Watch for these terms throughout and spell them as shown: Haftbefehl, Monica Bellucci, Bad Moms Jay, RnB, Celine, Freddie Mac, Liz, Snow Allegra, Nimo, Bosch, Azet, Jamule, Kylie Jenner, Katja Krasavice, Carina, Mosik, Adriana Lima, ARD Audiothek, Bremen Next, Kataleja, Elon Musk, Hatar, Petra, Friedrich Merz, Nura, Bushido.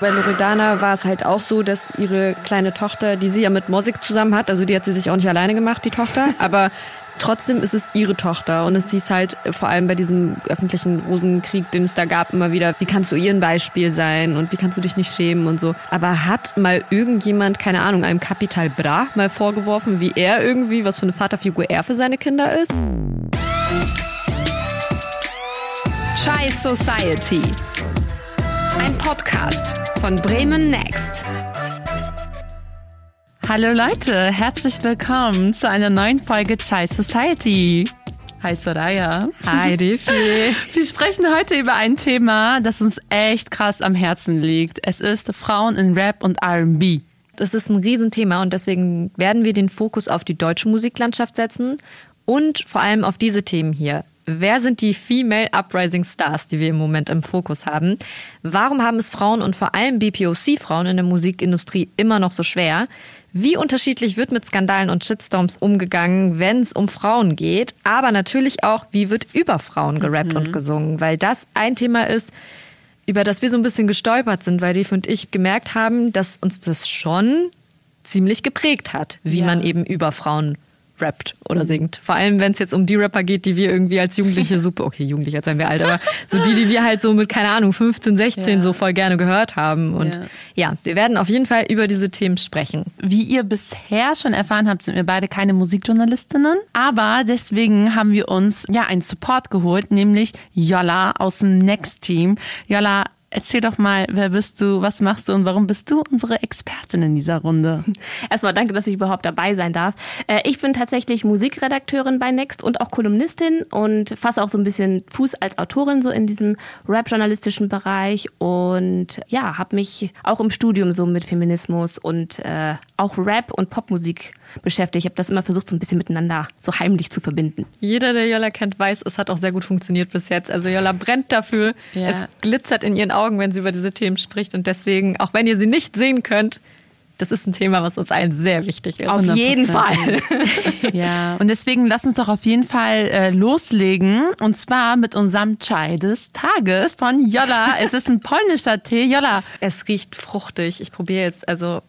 Bei Loredana war es halt auch so, dass ihre kleine Tochter, die sie ja mit Mosik zusammen hat, also die hat sie sich auch nicht alleine gemacht, die Tochter, aber trotzdem ist es ihre Tochter. Und es hieß halt vor allem bei diesem öffentlichen Rosenkrieg, den es da gab, immer wieder, wie kannst du ihr ein Beispiel sein und wie kannst du dich nicht schämen und so. Aber hat mal irgendjemand, keine Ahnung, einem Capital Bra mal vorgeworfen, wie er irgendwie, was für eine Vaterfigur er für seine Kinder ist? Chai Society. Ein Podcast von Bremen Next. Hallo Leute, herzlich willkommen zu einer neuen Folge Chai Society. Hi Soraya. Hi Rifi. Wir sprechen heute über ein Thema, das uns echt krass am Herzen liegt. Es ist Frauen in Rap und R&B. Das ist ein Riesenthema und deswegen werden wir den Fokus auf die deutsche Musiklandschaft setzen und vor allem auf diese Themen hier. Wer sind die Female Uprising Stars, die wir im Moment im Fokus haben? Warum haben es Frauen und vor allem BPOC-Frauen in der Musikindustrie immer noch so schwer? Wie unterschiedlich wird mit Skandalen und Shitstorms umgegangen, wenn es um Frauen geht? Aber natürlich auch, wie wird über Frauen gerappt und gesungen? Weil das ein Thema ist, über das wir so ein bisschen gestolpert sind, weil Dave und ich gemerkt haben, dass uns das schon ziemlich geprägt hat, wie man eben über Frauen rappt oder singt. Vor allem, wenn es jetzt um die Rapper geht, die wir irgendwie als Jugendliche super, okay, Jugendliche, als wären wir alt, aber so die wir halt so mit, keine Ahnung, 15, 16 so voll gerne gehört haben. Und ja, wir werden auf jeden Fall über diese Themen sprechen. Wie ihr bisher schon erfahren habt, sind wir beide keine Musikjournalistinnen, aber deswegen haben wir uns ja einen Support geholt, nämlich Jola aus dem Next-Team. Jola, erzähl doch mal, wer bist du, was machst du und warum bist du unsere Expertin in dieser Runde? Erstmal danke, dass ich überhaupt dabei sein darf. Ich bin tatsächlich Musikredakteurin bei Next und auch Kolumnistin und fasse auch so ein bisschen Fuß als Autorin so in diesem Rap-journalistischen Bereich und ja, habe mich auch im Studium so mit Feminismus und auch Rap und Popmusik beschäftigt. Ich habe das immer versucht, so ein bisschen miteinander so heimlich zu verbinden. Jeder, der Jola kennt, weiß, es hat auch sehr gut funktioniert bis jetzt. Also Jola brennt dafür. Ja. Es glitzert in ihren Augen, wenn sie über diese Themen spricht. Und deswegen, auch wenn ihr sie nicht sehen könnt, das ist ein Thema, was uns allen sehr wichtig ist. Auf 100%. Jeden Fall. Ja. Und deswegen lasst uns doch auf jeden Fall loslegen. Und zwar mit unserem Chai des Tages von Jola. Es ist ein polnischer Tee. Jola. Es riecht fruchtig. Ich probiere jetzt, also...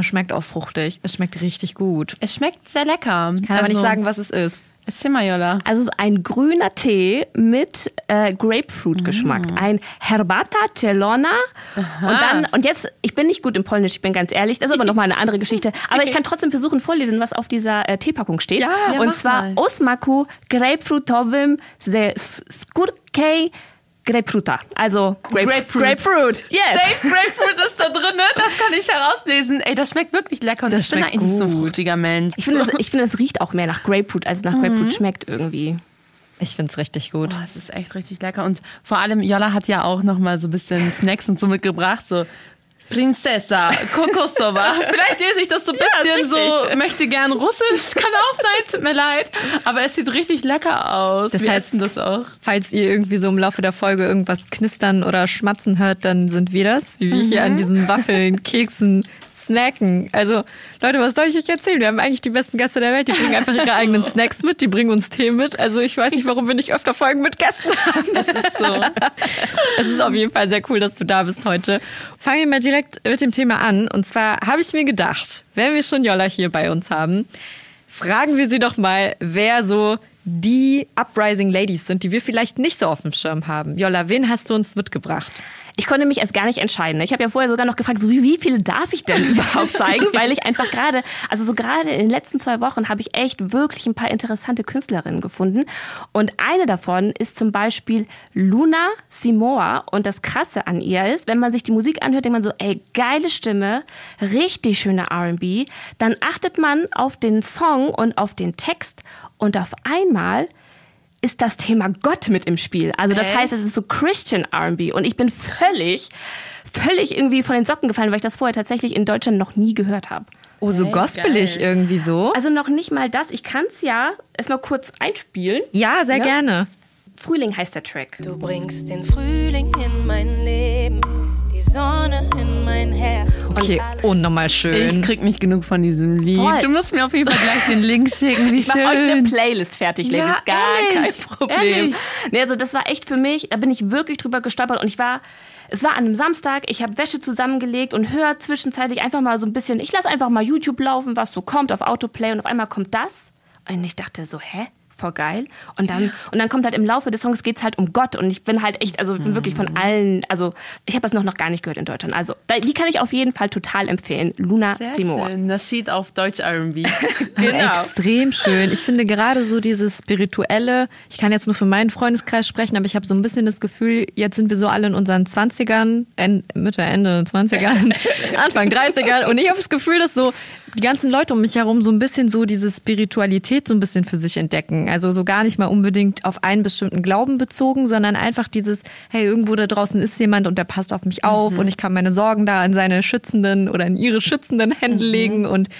Es schmeckt auch fruchtig. Es schmeckt richtig gut. Es schmeckt sehr lecker. Ich kann aber nicht sagen, was es ist. Erzähl mal, Jola. Also es ist ein grüner Tee mit Grapefruit-Geschmack. Ein Herbata Zielona. Und jetzt, ich bin nicht gut im Polnisch, ich bin ganz ehrlich. Das ist aber nochmal eine andere Geschichte. Aber ich kann trotzdem versuchen vorlesen, was auf dieser Teepackung steht. Ja, und zwar Osmaku Grapefruitowym ze skórki Grapefruita, also Grapefruit. Yes. Safe Grapefruit ist da drin, das kann ich herauslesen. Ey, das schmeckt wirklich lecker und das ich bin eigentlich gut. So ein fruchtiger Mensch. Ich finde, das riecht auch mehr nach Grapefruit, als es nach Grapefruit schmeckt irgendwie. Ich finde es richtig gut. Oh, es ist echt richtig lecker und vor allem Jola hat ja auch nochmal so ein bisschen Snacks und so mitgebracht, so Prinsessa, Kokosowa. Vielleicht lese ich das so ein bisschen so, möchte gern Russisch. Kann auch sein, tut mir leid. Aber es sieht richtig lecker aus. Das heißt, essen das auch. Falls ihr irgendwie so im Laufe der Folge irgendwas knistern oder schmatzen hört, dann sind wir das. Wie wir hier an diesen Waffeln, Keksen snacken. Also Leute, was soll ich euch erzählen? Wir haben eigentlich die besten Gäste der Welt. Die bringen einfach ihre eigenen Snacks mit, die bringen uns Tee mit. Also ich weiß nicht, warum wir nicht öfter Folgen mit Gästen haben. Das ist so. Es ist auf jeden Fall sehr cool, dass du da bist heute. Fangen wir mal direkt mit dem Thema an. Und zwar habe ich mir gedacht, wenn wir schon Jola hier bei uns haben, fragen wir sie doch mal, wer so die Uprising Ladies sind, die wir vielleicht nicht so auf dem Schirm haben. Jola, wen hast du uns mitgebracht? Ich konnte mich erst gar nicht entscheiden. Ich habe ja vorher sogar noch gefragt, so wie viele darf ich denn überhaupt zeigen? Weil ich einfach gerade in den letzten 2 Wochen habe ich echt wirklich ein paar interessante Künstlerinnen gefunden. Und eine davon ist zum Beispiel Luna Simão. Und das Krasse an ihr ist, wenn man sich die Musik anhört, denkt man so, ey, geile Stimme, richtig schöne R&B. Dann achtet man auf den Song und auf den Text. Und auf einmal ist das Thema Gott mit im Spiel. Also das heißt, es ist so Christian R&B. Und ich bin völlig irgendwie von den Socken gefallen, weil ich das vorher tatsächlich in Deutschland noch nie gehört habe. Oh, so gospelig irgendwie so? Also noch nicht mal das. Ich kann es ja erstmal kurz einspielen. Ja, sehr gerne. Frühling heißt der Track. Du bringst den Frühling in mein Leben. Die Sonne in mein Herz. Okay, und nochmal schön. Ich krieg nicht genug von diesem Lied. Voll. Du musst mir auf jeden Fall gleich den Link schicken, wie ich schön. Ich mach euch eine Playlist fertig, Ladies. Ja, kein Problem. Ehrlich? Nee, also das war echt für mich, da bin ich wirklich drüber gestolpert und es war an einem Samstag, ich habe Wäsche zusammengelegt und höre zwischenzeitlich einfach mal so ein bisschen, ich lasse einfach mal YouTube laufen, was so kommt auf Autoplay und auf einmal kommt das. Und ich dachte so, hä? Voll geil. Und dann kommt halt im Laufe des Songs geht's halt um Gott. Und ich bin halt echt, also ich bin wirklich von allen, also ich habe das noch gar nicht gehört in Deutschland. Also die kann ich auf jeden Fall total empfehlen. Luna Simão. Schön. Das sieht auf Deutsch R&B. Genau. Extrem schön. Ich finde gerade so dieses Spirituelle, ich kann jetzt nur für meinen Freundeskreis sprechen, aber ich habe so ein bisschen das Gefühl, jetzt sind wir so alle in unseren 20ern, Mitte, Ende 20ern, Anfang 30ern. Und ich habe das Gefühl, dass so die ganzen Leute um mich herum so ein bisschen so diese Spiritualität so ein bisschen für sich entdecken. Also so gar nicht mal unbedingt auf einen bestimmten Glauben bezogen, sondern einfach dieses, hey, irgendwo da draußen ist jemand und der passt auf mich auf und ich kann meine Sorgen da in seine schützenden oder in ihre schützenden Hände legen und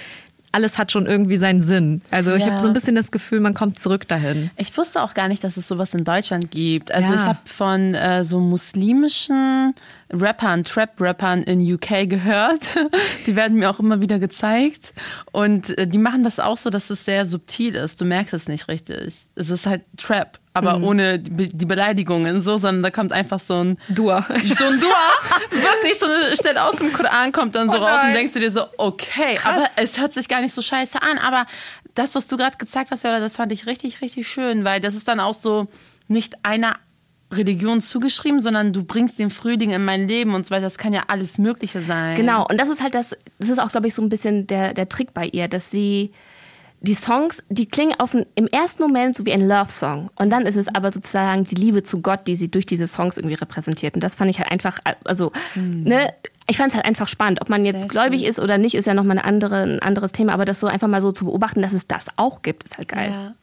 alles hat schon irgendwie seinen Sinn. Also ich habe so ein bisschen das Gefühl, man kommt zurück dahin. Ich wusste auch gar nicht, dass es sowas in Deutschland gibt. Also ich habe von so muslimischen Rappern, Trap-Rappern in UK gehört. Die werden mir auch immer wieder gezeigt. Und die machen das auch so, dass es sehr subtil ist. Du merkst es nicht richtig. Es ist halt Trap, aber ohne die Beleidigungen so, sondern da kommt einfach so ein Dua. So ein Dua, wirklich so eine Stelle aus dem Koran kommt dann so raus und denkst du dir so, okay, krass. Aber es hört sich gar nicht so scheiße an. Aber das, was du gerade gezeigt hast, Jola, das fand ich richtig, richtig schön, weil das ist dann auch so nicht einer Religion zugeschrieben, sondern du bringst den Frühling in mein Leben und so weiter. Das kann ja alles Mögliche sein. Genau, und das ist halt das ist auch, glaube ich, so ein bisschen der Trick bei ihr, dass sie die Songs, die klingen im ersten Moment so wie ein Love-Song. Und dann ist es aber sozusagen die Liebe zu Gott, die sie durch diese Songs irgendwie repräsentiert. Und das fand ich halt einfach, also, ne, ich fand es halt einfach spannend. Ob man jetzt gläubig ist oder nicht, ist ja nochmal ein anderes Thema. Aber das so einfach mal so zu beobachten, dass es das auch gibt, ist halt geil. Ja.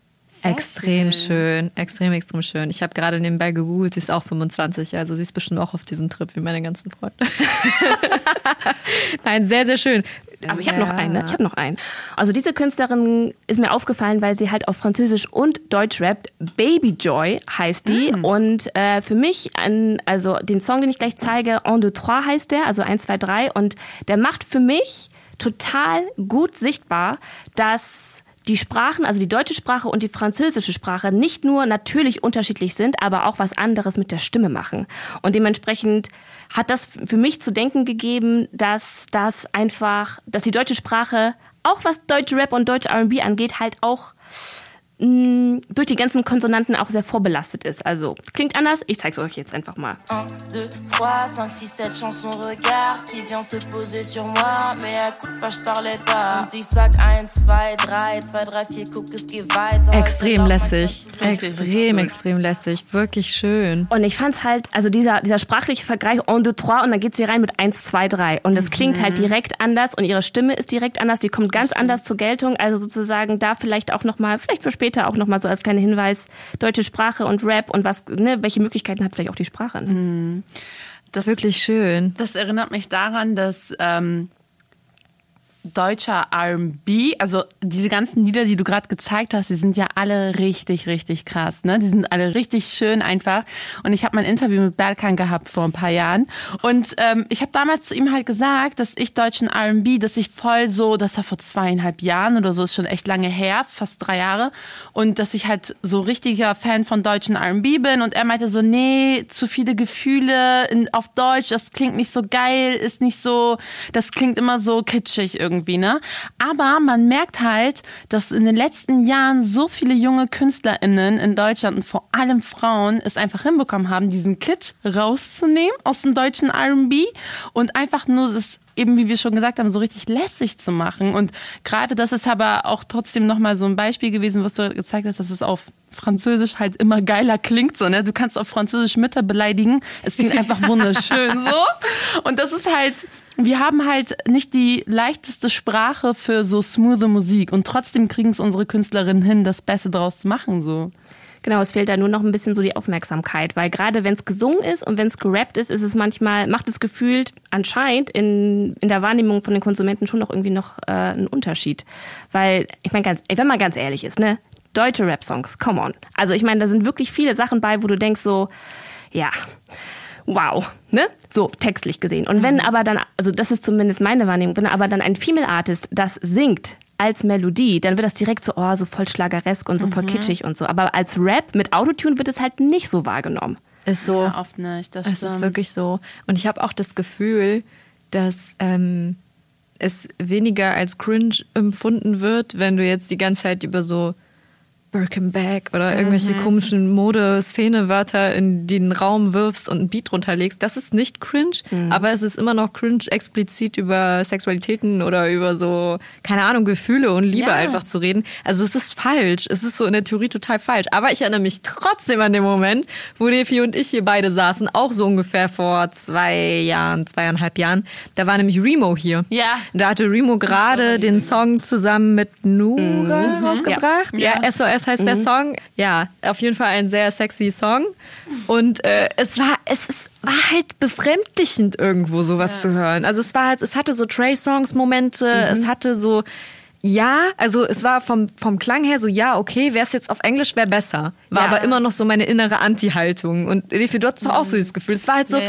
Extrem schön, extrem schön. Ich habe gerade nebenbei gegoogelt, sie ist auch 25, also sie ist bestimmt auch auf diesem Trip wie meine ganzen Freunde. Nein, sehr schön. Aber ich habe noch einen, ne? Also diese Künstlerin ist mir aufgefallen, weil sie halt auf Französisch und Deutsch rappt. Baby Joy heißt die und für mich, also den Song, den ich gleich zeige, En deux trois heißt der, also 1, 2, 3 und der macht für mich total gut sichtbar, dass die Sprachen, also die deutsche Sprache und die französische Sprache, nicht nur natürlich unterschiedlich sind, aber auch was anderes mit der Stimme machen. Und dementsprechend hat das für mich zu denken gegeben, dass die deutsche Sprache, auch was deutsche Rap und deutsche R&B angeht, halt auch durch die ganzen Konsonanten auch sehr vorbelastet ist. Also, klingt anders, ich zeig's euch jetzt einfach mal. 1, 2, 3, 5, 6, 7 chansons regard qui vient se poser sur moi, mais à coup de pas, je parlais pas. Und ich sag 1, 2, 3, 2, 3, 4, guck, es geht weiter. Extrem lässig. Extrem lässig. Wirklich schön. Und ich fand's halt, also dieser sprachliche Vergleich, en deux, trois, und dann geht sie rein mit 1, 2, 3. Und das klingt halt direkt anders und ihre Stimme ist direkt anders, die kommt ganz anders zur Geltung. Also sozusagen da vielleicht auch nochmal, vielleicht für später auch nochmal so als kleiner Hinweis, deutsche Sprache und Rap und was, ne, welche Möglichkeiten hat vielleicht auch die Sprache. Ne? Das ist wirklich schön. Das erinnert mich daran, dass deutscher R&B, also diese ganzen Lieder, die du gerade gezeigt hast, die sind ja alle richtig, richtig krass. Ne? Die sind alle richtig schön einfach. Und ich habe mein Interview mit Berkan gehabt vor ein paar Jahren. Und ich habe damals zu ihm halt gesagt, dass ich deutschen R&B, dass ich voll so, das war vor 2,5 Jahren oder so, ist schon echt lange her, fast 3 Jahre. Und dass ich halt so richtiger Fan von deutschen R&B bin. Und er meinte so, nee, zu viele Gefühle auf Deutsch, das klingt nicht so geil, ist nicht so, das klingt immer so kitschig irgendwie. Ne? Aber man merkt halt, dass in den letzten Jahren so viele junge KünstlerInnen in Deutschland und vor allem Frauen es einfach hinbekommen haben, diesen Kitsch rauszunehmen aus dem deutschen R&B und einfach nur das eben, wie wir schon gesagt haben, so richtig lässig zu machen. Und gerade das ist aber auch trotzdem nochmal so ein Beispiel gewesen, was du gezeigt hast, dass es auf Französisch halt immer geiler klingt. So, ne? Du kannst auf Französisch Mütter beleidigen. Es klingt einfach wunderschön so. Und das ist halt, wir haben halt nicht die leichteste Sprache für so smoothe Musik. Und trotzdem kriegen es unsere Künstlerinnen hin, das Beste draus zu machen so. Genau, es fehlt da nur noch ein bisschen so die Aufmerksamkeit, weil gerade wenn es gesungen ist und wenn es gerappt ist, ist es manchmal, macht es gefühlt anscheinend in der Wahrnehmung von den Konsumenten schon noch irgendwie noch einen Unterschied. Weil, ich meine, wenn man ganz ehrlich ist, ne, deutsche Rap-Songs, come on. Also ich meine, da sind wirklich viele Sachen bei, wo du denkst so, ja, wow, ne? So textlich gesehen. Und wenn aber dann, also das ist zumindest meine Wahrnehmung, wenn aber dann ein Female Artist das singt als Melodie, dann wird das direkt so, oh, so voll schlageresk und so voll kitschig und so. Aber als Rap mit Autotune wird es halt nicht so wahrgenommen. Ist so. Ja, oft nicht, das stimmt. Es ist wirklich so. Und ich habe auch das Gefühl, dass es weniger als cringe empfunden wird, wenn du jetzt die ganze Zeit über so Birkenback oder irgendwelche komischen Mode-Szene-Wörter in den Raum wirfst und einen Beat runterlegst. Das ist nicht cringe, aber es ist immer noch cringe, explizit über Sexualitäten oder über so, keine Ahnung, Gefühle und Liebe einfach zu reden. Also es ist falsch. Es ist so in der Theorie total falsch. Aber ich erinnere mich trotzdem an den Moment, wo Refi und ich hier beide saßen, auch so ungefähr vor 2,5 Jahren. Da war nämlich Remo hier. Ja. Da hatte Remo gerade den Song zusammen mit Nura rausgebracht. Ja, ja, SOS heißt der Song. Ja, auf jeden Fall ein sehr sexy Song. Und es war halt befremdlichend, irgendwo sowas zu hören. Also es war halt, es hatte so Trey-Songs-Momente, es hatte so, also es war vom Klang her so, okay, wäre es jetzt auf Englisch, wäre besser. War aber immer noch so meine innere Anti-Haltung. Und Refi, du hattest doch auch so dieses Gefühl. Es war halt so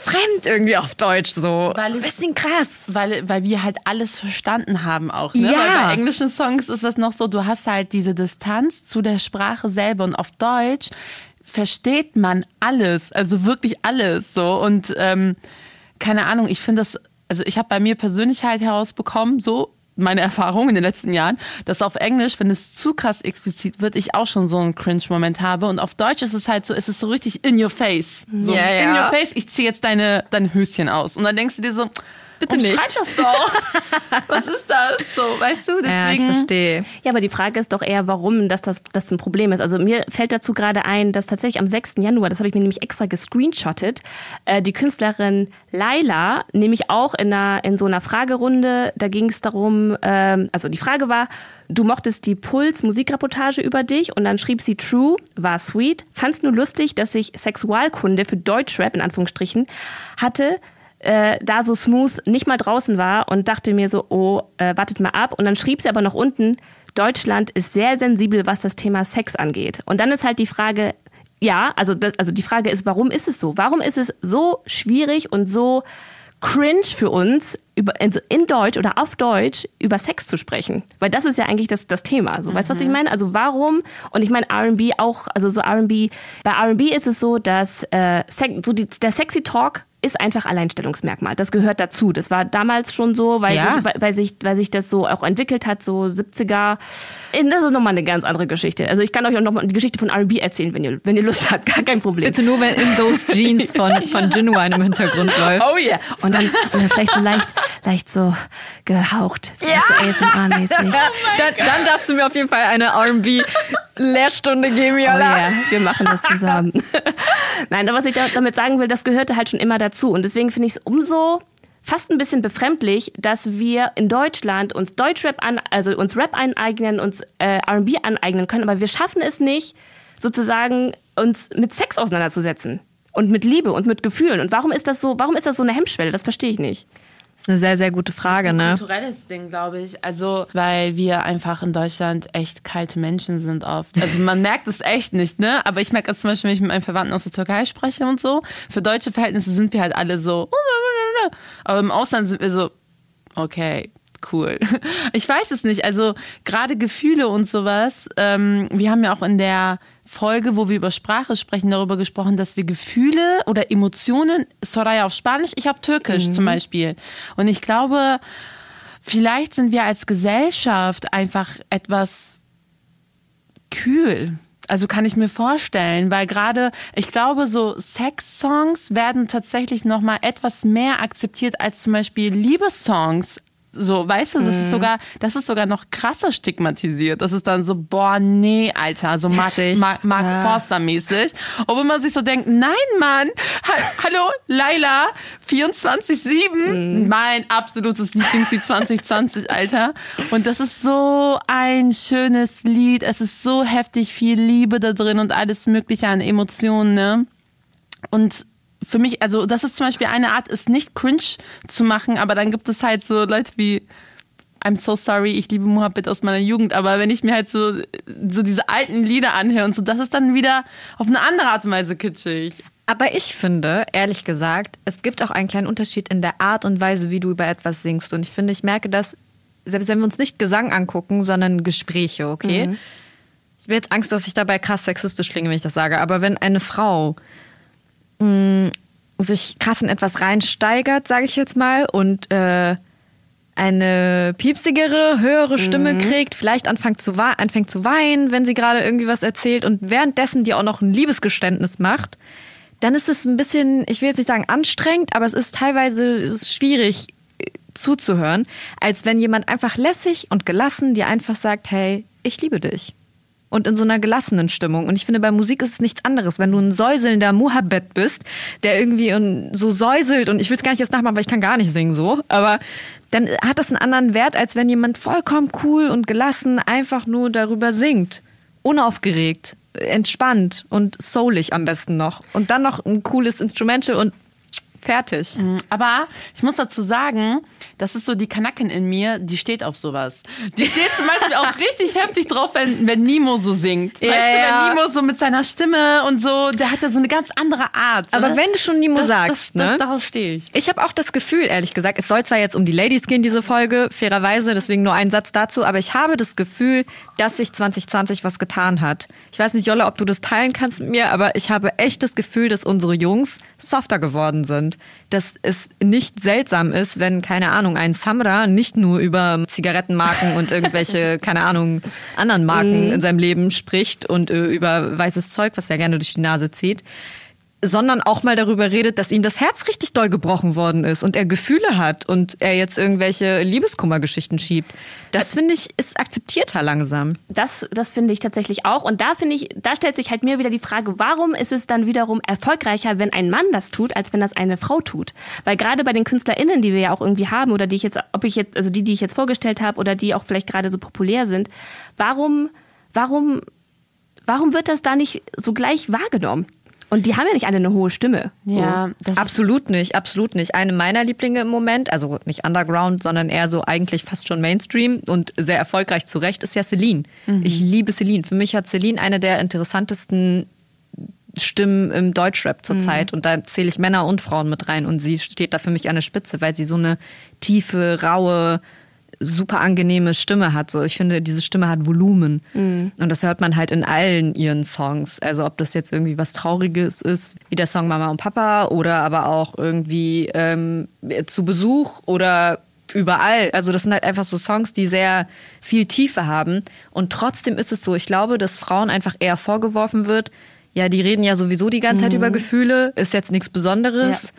fremd irgendwie auf Deutsch, so. Ein bisschen krass. Weil wir halt alles verstanden haben auch, ne? Weil bei englischen Songs ist das noch so, du hast halt diese Distanz zu der Sprache selber und auf Deutsch versteht man alles, also wirklich alles, so. Und keine Ahnung, ich finde das, also ich habe bei mir persönlich halt herausbekommen, so meine Erfahrung in den letzten Jahren, dass auf Englisch, wenn es zu krass explizit wird, ich auch schon so einen Cringe-Moment habe. Und auf Deutsch ist es halt so, es ist so richtig in your face. So, yeah, yeah. In your face, ich ziehe jetzt dein Höschen aus. Und dann denkst du dir so, bitte nicht. Schreib das doch. Was ist das? So, weißt du, deswegen. Ja, ich verstehe. Ja, aber die Frage ist doch eher, warum das ein Problem ist. Also mir fällt dazu gerade ein, dass tatsächlich am 6. Januar, das habe ich mir nämlich extra gescreenshottet, die Künstlerin Laila, nämlich auch in so einer Fragerunde, da ging es darum, also die Frage war, du mochtest die Puls-Musikreportage über dich und dann schrieb sie True, war sweet, fand's nur lustig, dass ich Sexualkunde für Deutschrap, in Anführungsstrichen, hatte, da so smooth nicht mal draußen war und dachte mir so, oh, wartet mal ab. Und dann schrieb sie aber noch unten, Deutschland ist sehr sensibel, was das Thema Sex angeht. Und dann ist halt die Frage, also die Frage ist, warum ist es so? Warum ist es so schwierig und so cringe für uns, in Deutsch oder auf Deutsch über Sex zu sprechen? Weil das ist ja eigentlich das Thema. So, weißt du, was ich meine? Also warum? Und ich meine R&B auch, also so R&B, bei R&B ist es so, dass der Sexy Talk ist einfach Alleinstellungsmerkmal. Das gehört dazu. Das war damals schon so, weil sich das so auch entwickelt hat, so 70er. Das ist nochmal eine ganz andere Geschichte. Also ich kann euch auch nochmal die Geschichte von R&B erzählen, wenn ihr Lust habt. Gar kein Problem. Bitte nur, wenn in those Jeans von Ginuwine im Hintergrund läuft. Oh yeah. Und dann vielleicht so leicht so gehaucht. So ASMR-mäßig. Dann darfst du mir auf jeden Fall eine R&B-Lehrstunde geben, Jola. Oh yeah, wir machen das zusammen. Nein, aber was ich damit sagen will, das gehörte halt schon immer dazu. Und deswegen finde ich es umso fast ein bisschen befremdlich, dass wir in Deutschland uns uns Rap aneignen, uns R&B aneignen können, aber wir schaffen es nicht, sozusagen uns mit Sex auseinanderzusetzen und mit Liebe und mit Gefühlen. Und warum ist das so eine Hemmschwelle? Das verstehe ich nicht. Das ist eine sehr, sehr gute Frage, ne? Das ist ein kulturelles Ding, glaube ich. Also, weil wir einfach in Deutschland echt kalte Menschen sind oft. Also, man merkt es echt nicht, ne? Aber ich merke es zum Beispiel, wenn ich mit meinen Verwandten aus der Türkei spreche und so. Für deutsche Verhältnisse sind wir halt alle so. Aber im Ausland sind wir so, okay, cool. Ich weiß es nicht. Also, gerade Gefühle und sowas. Wir haben ja auch in der Folge, wo wir über Sprache sprechen, darüber gesprochen, dass wir Gefühle oder Emotionen, Soraya auf Spanisch, ich auf Türkisch zum Beispiel. Und ich glaube, vielleicht sind wir als Gesellschaft einfach etwas kühl. Also kann ich mir vorstellen, weil gerade, ich glaube, so Sex-Songs werden tatsächlich nochmal etwas mehr akzeptiert als zum Beispiel Liebessongs. So, weißt du, das ist sogar noch krasser stigmatisiert. Das ist dann so, boah, nee, Alter, so Mark Forster-mäßig. Obwohl man sich so denkt, nein, Mann, hallo, Laila, 24/7, mein absolutes Lieblingslied 2020, Alter. Und das ist so ein schönes Lied. Es ist so heftig viel Liebe da drin und alles Mögliche an Emotionen, ne? Und für mich, also das ist zum Beispiel eine Art, es nicht cringe zu machen, aber dann gibt es halt so Leute wie I'm so sorry, ich liebe Mohammed aus meiner Jugend, aber wenn ich mir halt so diese alten Lieder anhöre und so, das ist dann wieder auf eine andere Art und Weise kitschig. Aber ich finde, ehrlich gesagt, es gibt auch einen kleinen Unterschied in der Art und Weise, wie du über etwas singst. Und ich finde, ich merke das, selbst wenn wir uns nicht Gesang angucken, sondern Gespräche, okay? Mhm. Ich habe jetzt Angst, dass ich dabei krass sexistisch klinge, wenn ich das sage. Aber wenn eine Frau sich krass in etwas reinsteigert, sage ich jetzt mal, und eine piepsigere, höhere Stimme kriegt, vielleicht anfängt zu weinen, wenn sie gerade irgendwie was erzählt und währenddessen die auch noch ein Liebesgeständnis macht, dann ist es ein bisschen, ich will jetzt nicht sagen anstrengend, aber es ist teilweise schwierig zuzuhören, als wenn jemand einfach lässig und gelassen dir einfach sagt, hey, ich liebe dich. Und in so einer gelassenen Stimmung. Und ich finde, bei Musik ist es nichts anderes. Wenn du ein säuselnder Muhabbet bist, der irgendwie so säuselt, und ich will es gar nicht jetzt nachmachen, weil ich kann gar nicht singen so, aber dann hat das einen anderen Wert, als wenn jemand vollkommen cool und gelassen einfach nur darüber singt. Unaufgeregt, entspannt und soulig am besten noch. Und dann noch ein cooles Instrumental und fertig. Aber ich muss dazu sagen, das ist so die Kanakin in mir, die steht auf sowas. Die steht zum Beispiel auch richtig heftig drauf, wenn Nimo so singt. Yeah, weißt du, wenn Nimo so mit seiner Stimme und so, der hat ja so eine ganz andere Art. Aber wenn du schon Nimo sagst, ne? Darauf stehe ich. Ich habe auch das Gefühl, ehrlich gesagt, es soll zwar jetzt um die Ladies gehen, diese Folge, fairerweise, deswegen nur einen Satz dazu, aber ich habe das Gefühl, dass sich 2020 was getan hat. Ich weiß nicht, Jola, ob du das teilen kannst mit mir, aber ich habe echt das Gefühl, dass unsere Jungs softer geworden sind. Dass es nicht seltsam ist, wenn, keine Ahnung, ein Summler nicht nur über Zigarettenmarken und irgendwelche, keine Ahnung, anderen Marken in seinem Leben spricht und über weißes Zeug, was er gerne durch die Nase zieht, sondern auch mal darüber redet, dass ihm das Herz richtig doll gebrochen worden ist und er Gefühle hat und er jetzt irgendwelche Liebeskummergeschichten schiebt. Das finde ich, ist akzeptierter langsam. Das finde ich tatsächlich auch. Und da finde ich, da stellt sich halt mir wieder die Frage, warum ist es dann wiederum erfolgreicher, wenn ein Mann das tut, als wenn das eine Frau tut? Weil gerade bei den KünstlerInnen, die wir ja auch irgendwie haben oder die ich jetzt, also die ich jetzt vorgestellt habe oder die auch vielleicht gerade so populär sind, warum wird das da nicht so gleich wahrgenommen? Und die haben ja nicht alle eine hohe Stimme. So. Ja, das absolut nicht, absolut nicht. Eine meiner Lieblinge im Moment, also nicht Underground, sondern eher so eigentlich fast schon Mainstream und sehr erfolgreich zu Recht, ist ja Celine. Mhm. Ich liebe Celine. Für mich hat Celine eine der interessantesten Stimmen im Deutschrap zurzeit. Und da zähle ich Männer und Frauen mit rein. Und sie steht da für mich an der Spitze, weil sie so eine tiefe, raue, super angenehme Stimme hat. So, ich finde, diese Stimme hat Volumen. Und das hört man halt in allen ihren Songs. Also ob das jetzt irgendwie was Trauriges ist, wie der Song Mama und Papa oder aber auch irgendwie zu Besuch oder überall. Also das sind halt einfach so Songs, die sehr viel Tiefe haben. Und trotzdem ist es so, ich glaube, dass Frauen einfach eher vorgeworfen wird, ja, die reden ja sowieso die ganze Zeit über Gefühle, ist jetzt nichts Besonderes. Ja.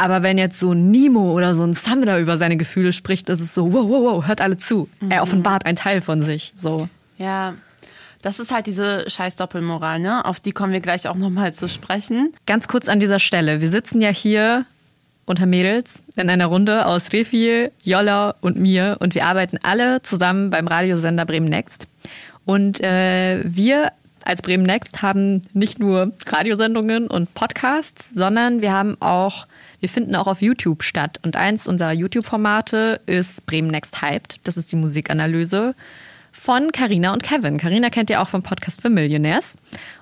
Aber wenn jetzt so ein Nimo oder so ein Summler über seine Gefühle spricht, ist es so, wow, wow, wow, hört alle zu. Er offenbart einen Teil von sich. So. Ja, das ist halt diese scheiß Doppelmoral, ne? Auf die kommen wir gleich auch nochmal zu sprechen. Ganz kurz an dieser Stelle. Wir sitzen ja hier unter Mädels in einer Runde aus Refiye, Jola und mir. Und wir arbeiten alle zusammen beim Radiosender Bremen Next. Und wir als Bremen Next haben nicht nur Radiosendungen und Podcasts, sondern wir finden auch auf YouTube statt. Und eins unserer YouTube-Formate ist Bremen Next Hyped. Das ist die Musikanalyse von Carina und Kevin. Carina kennt ihr auch vom Podcast für Millionaires.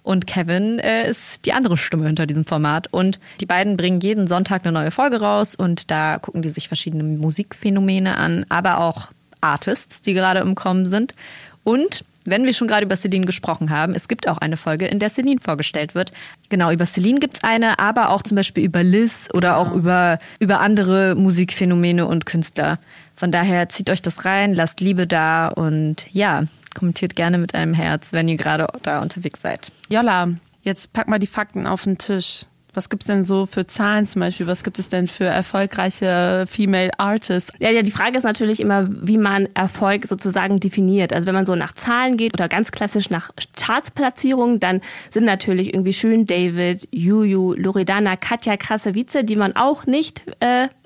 Und Kevin ist die andere Stimme hinter diesem Format. Und die beiden bringen jeden Sonntag eine neue Folge raus. Und da gucken die sich verschiedene Musikphänomene an, aber auch Artists, die gerade im Kommen sind. Und wenn wir schon gerade über Celine gesprochen haben, es gibt auch eine Folge, in der Celine vorgestellt wird. Genau, über Celine gibt es eine, aber auch zum Beispiel über Liz oder auch über andere Musikphänomene und Künstler. Von daher zieht euch das rein, lasst Liebe da und ja, kommentiert gerne mit einem Herz, wenn ihr gerade da unterwegs seid. Jola, jetzt pack mal die Fakten auf den Tisch. Was gibt es denn so für Zahlen zum Beispiel? Was gibt es denn für erfolgreiche Female Artists? Ja, die Frage ist natürlich immer, wie man Erfolg sozusagen definiert. Also wenn man so nach Zahlen geht oder ganz klassisch nach Chartsplatzierungen, dann sind natürlich irgendwie Shirin David, Juju, Loredana, Katja Krasavice, die man auch nicht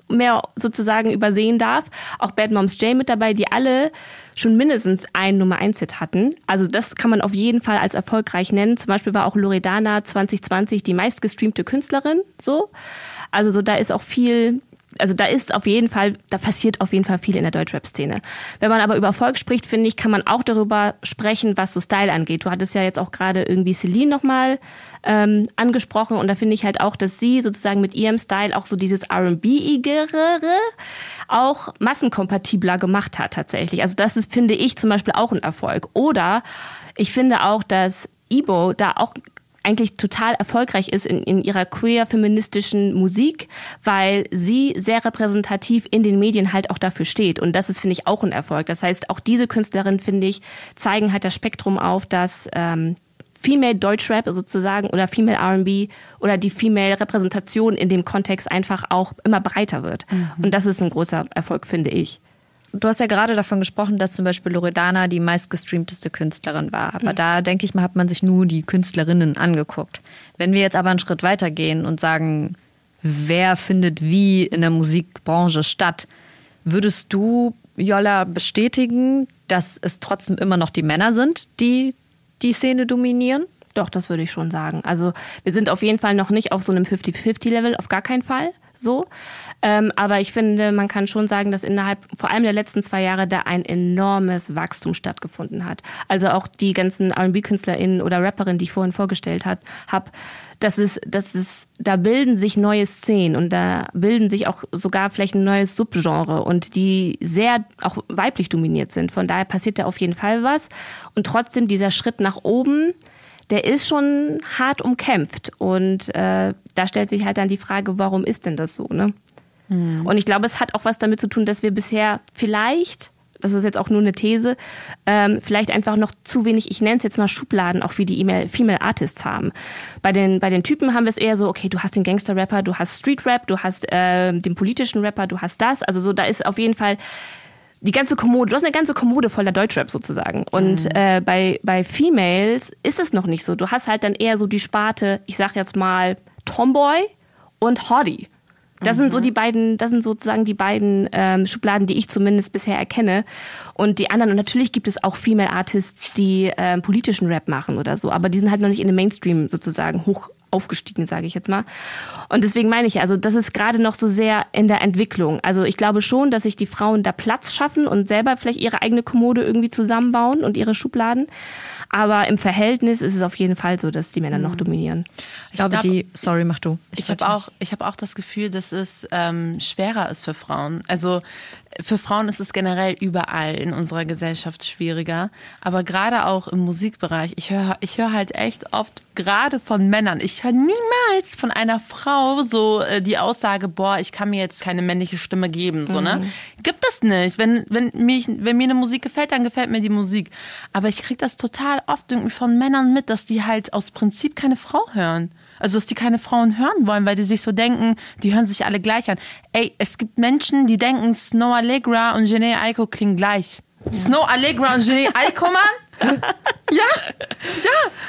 mehr sozusagen übersehen darf. Auch Bad Moms Jay mit dabei, die alle schon mindestens einen Nummer-1-Hit hatten. Also das kann man auf jeden Fall als erfolgreich nennen. Zum Beispiel war auch Loredana 2020 die meistgestreamte Künstlerin. So. Also da ist auch viel also da ist auf jeden Fall, da passiert auf jeden Fall viel in der Deutschrap-Szene. Wenn man aber über Erfolg spricht, finde ich, kann man auch darüber sprechen, was so Style angeht. Du hattest ja jetzt auch gerade irgendwie Celine nochmal angesprochen und da finde ich halt auch, dass sie sozusagen mit ihrem Style auch so dieses R&B-igere auch massenkompatibler gemacht hat tatsächlich. Also das ist, finde ich, zum Beispiel auch ein Erfolg. Oder ich finde auch, dass Ebow da auch eigentlich total erfolgreich ist in ihrer queer-feministischen Musik, weil sie sehr repräsentativ in den Medien halt auch dafür steht. Und das ist, finde ich, auch ein Erfolg. Das heißt, auch diese Künstlerinnen, finde ich, zeigen halt das Spektrum auf, dass Female Deutschrap sozusagen oder Female R&B oder die Female Repräsentation in dem Kontext einfach auch immer breiter wird. Mhm. Und das ist ein großer Erfolg, finde ich. Du hast ja gerade davon gesprochen, dass zum Beispiel Loredana die meistgestreamteste Künstlerin war. Aber da, denke ich mal, hat man sich nur die Künstlerinnen angeguckt. Wenn wir jetzt aber einen Schritt weiter gehen und sagen, wer findet wie in der Musikbranche statt, würdest du, Jola, bestätigen, dass es trotzdem immer noch die Männer sind, die die Szene dominieren? Doch, das würde ich schon sagen. Also wir sind auf jeden Fall noch nicht auf so einem 50-50-Level, auf gar keinen Fall so. Aber ich finde, man kann schon sagen, dass innerhalb vor allem der letzten 2 Jahre da ein enormes Wachstum stattgefunden hat. Also auch die ganzen R&B-KünstlerInnen oder Rapperinnen, die ich vorhin vorgestellt habe, da bilden sich neue Szenen und da bilden sich auch sogar vielleicht ein neues Subgenre und die sehr auch weiblich dominiert sind. Von daher passiert da auf jeden Fall was. Und trotzdem dieser Schritt nach oben, der ist schon hart umkämpft. Und da stellt sich halt dann die Frage, warum ist denn das so, ne? Und ich glaube, es hat auch was damit zu tun, dass wir bisher vielleicht, das ist jetzt auch nur eine These, vielleicht einfach noch zu wenig, ich nenne es jetzt mal Schubladen, auch wie die Female Artists haben. Bei den Typen haben wir es eher so, okay, du hast den Gangster-Rapper, du hast Street-Rap, du hast den politischen Rapper, du hast das. Also so, da ist auf jeden Fall die ganze Kommode, du hast eine ganze Kommode voller Deutschrap sozusagen. Und bei Females ist es noch nicht so. Du hast halt dann eher so die Sparte, ich sag jetzt mal Tomboy und Hottie. Das sind sozusagen die beiden Schubladen, die ich zumindest bisher erkenne. Und die anderen, und natürlich gibt es auch Female Artists, die politischen Rap machen oder so, aber die sind halt noch nicht in den Mainstream sozusagen hoch aufgestiegen, sage ich jetzt mal. Und deswegen meine ich, also das ist gerade noch so sehr in der Entwicklung. Also ich glaube schon, dass sich die Frauen da Platz schaffen und selber vielleicht ihre eigene Kommode irgendwie zusammenbauen und ihre Schubladen. Aber im Verhältnis ist es auf jeden Fall so, dass die Männer noch dominieren. Ich glaube, mach du. Ich habe auch das Gefühl, dass es schwerer ist für Frauen. Also für Frauen ist es generell überall in unserer Gesellschaft schwieriger. Aber gerade auch im Musikbereich. Ich höre halt echt oft, gerade von Männern, ich höre niemals von einer Frau so die Aussage, boah, ich kann mir jetzt keine männliche Stimme geben. So, ne? Gibt es nicht. Wenn mir eine Musik gefällt, dann gefällt mir die Musik. Aber ich kriege das total oft irgendwie von Männern mit, dass die halt aus Prinzip keine Frau hören. Also, dass die keine Frauen hören wollen, weil die sich so denken, die hören sich alle gleich an. Ey, es gibt Menschen, die denken, Snow Allegra und Jhené Aiko klingen gleich. Snow Allegra und Jhené Aiko, Mann? Ja.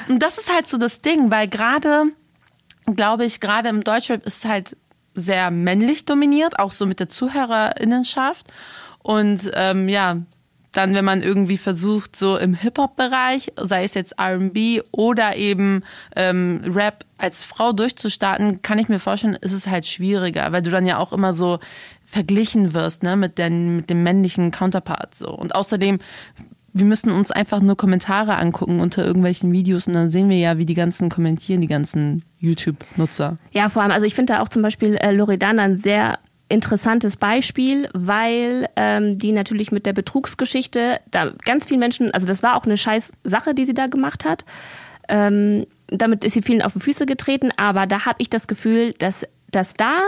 Und das ist halt so das Ding, weil gerade, glaube ich, gerade im Deutschrap ist es halt sehr männlich dominiert, auch so mit der ZuhörerInnenschaft. Und dann, wenn man irgendwie versucht, so im Hip-Hop-Bereich, sei es jetzt R&B oder eben Rap als Frau durchzustarten, kann ich mir vorstellen, ist es halt schwieriger, weil du dann ja auch immer so verglichen wirst, ne, mit dem männlichen Counterpart so. Und außerdem, wir müssen uns einfach nur Kommentare angucken unter irgendwelchen Videos und dann sehen wir ja, wie die ganzen kommentieren, die ganzen YouTube-Nutzer. Ja, vor allem, also ich finde da auch zum Beispiel Loredana ein sehr interessantes Beispiel, weil die natürlich mit der Betrugsgeschichte da ganz vielen Menschen, also das war auch eine scheiß Sache, die sie da gemacht hat. Damit ist sie vielen auf die Füße getreten, aber da habe ich das Gefühl, dass da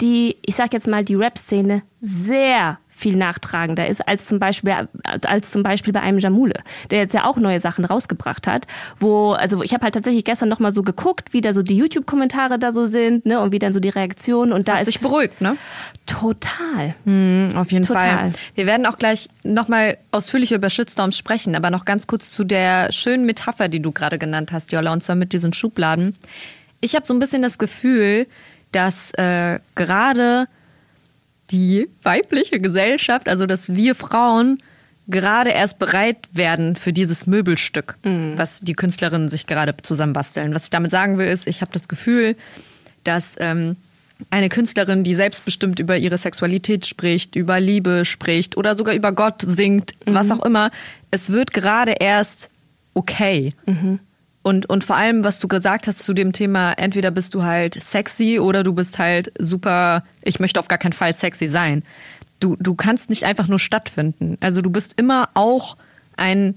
die, ich sag jetzt mal, die Rap-Szene sehr viel nachtragender ist als zum Beispiel bei einem Jamule, der jetzt ja auch neue Sachen rausgebracht hat, also ich habe halt tatsächlich gestern nochmal so geguckt, wie da so die YouTube-Kommentare da so sind, ne, und wie dann so die Reaktionen und da hat ist sich beruhigt, ne? Total. Auf jeden Fall. Wir werden auch gleich nochmal ausführlich über Shitstorms sprechen, aber noch ganz kurz zu der schönen Metapher, die du gerade genannt hast, Jola, und zwar mit diesen Schubladen. Ich habe so ein bisschen das Gefühl, dass gerade die weibliche Gesellschaft, also dass wir Frauen gerade erst bereit werden für dieses Möbelstück, was die Künstlerinnen sich gerade zusammenbasteln. Was ich damit sagen will, ist, ich habe das Gefühl, dass Eine Künstlerin, die selbstbestimmt über ihre Sexualität spricht, über Liebe spricht oder sogar über Gott singt, was auch immer. Es wird gerade erst okay. Und vor allem, was du gesagt hast zu dem Thema, entweder bist du halt sexy oder du bist halt super, ich möchte auf gar keinen Fall sexy sein. Du kannst nicht einfach nur stattfinden. Also du bist immer auch ein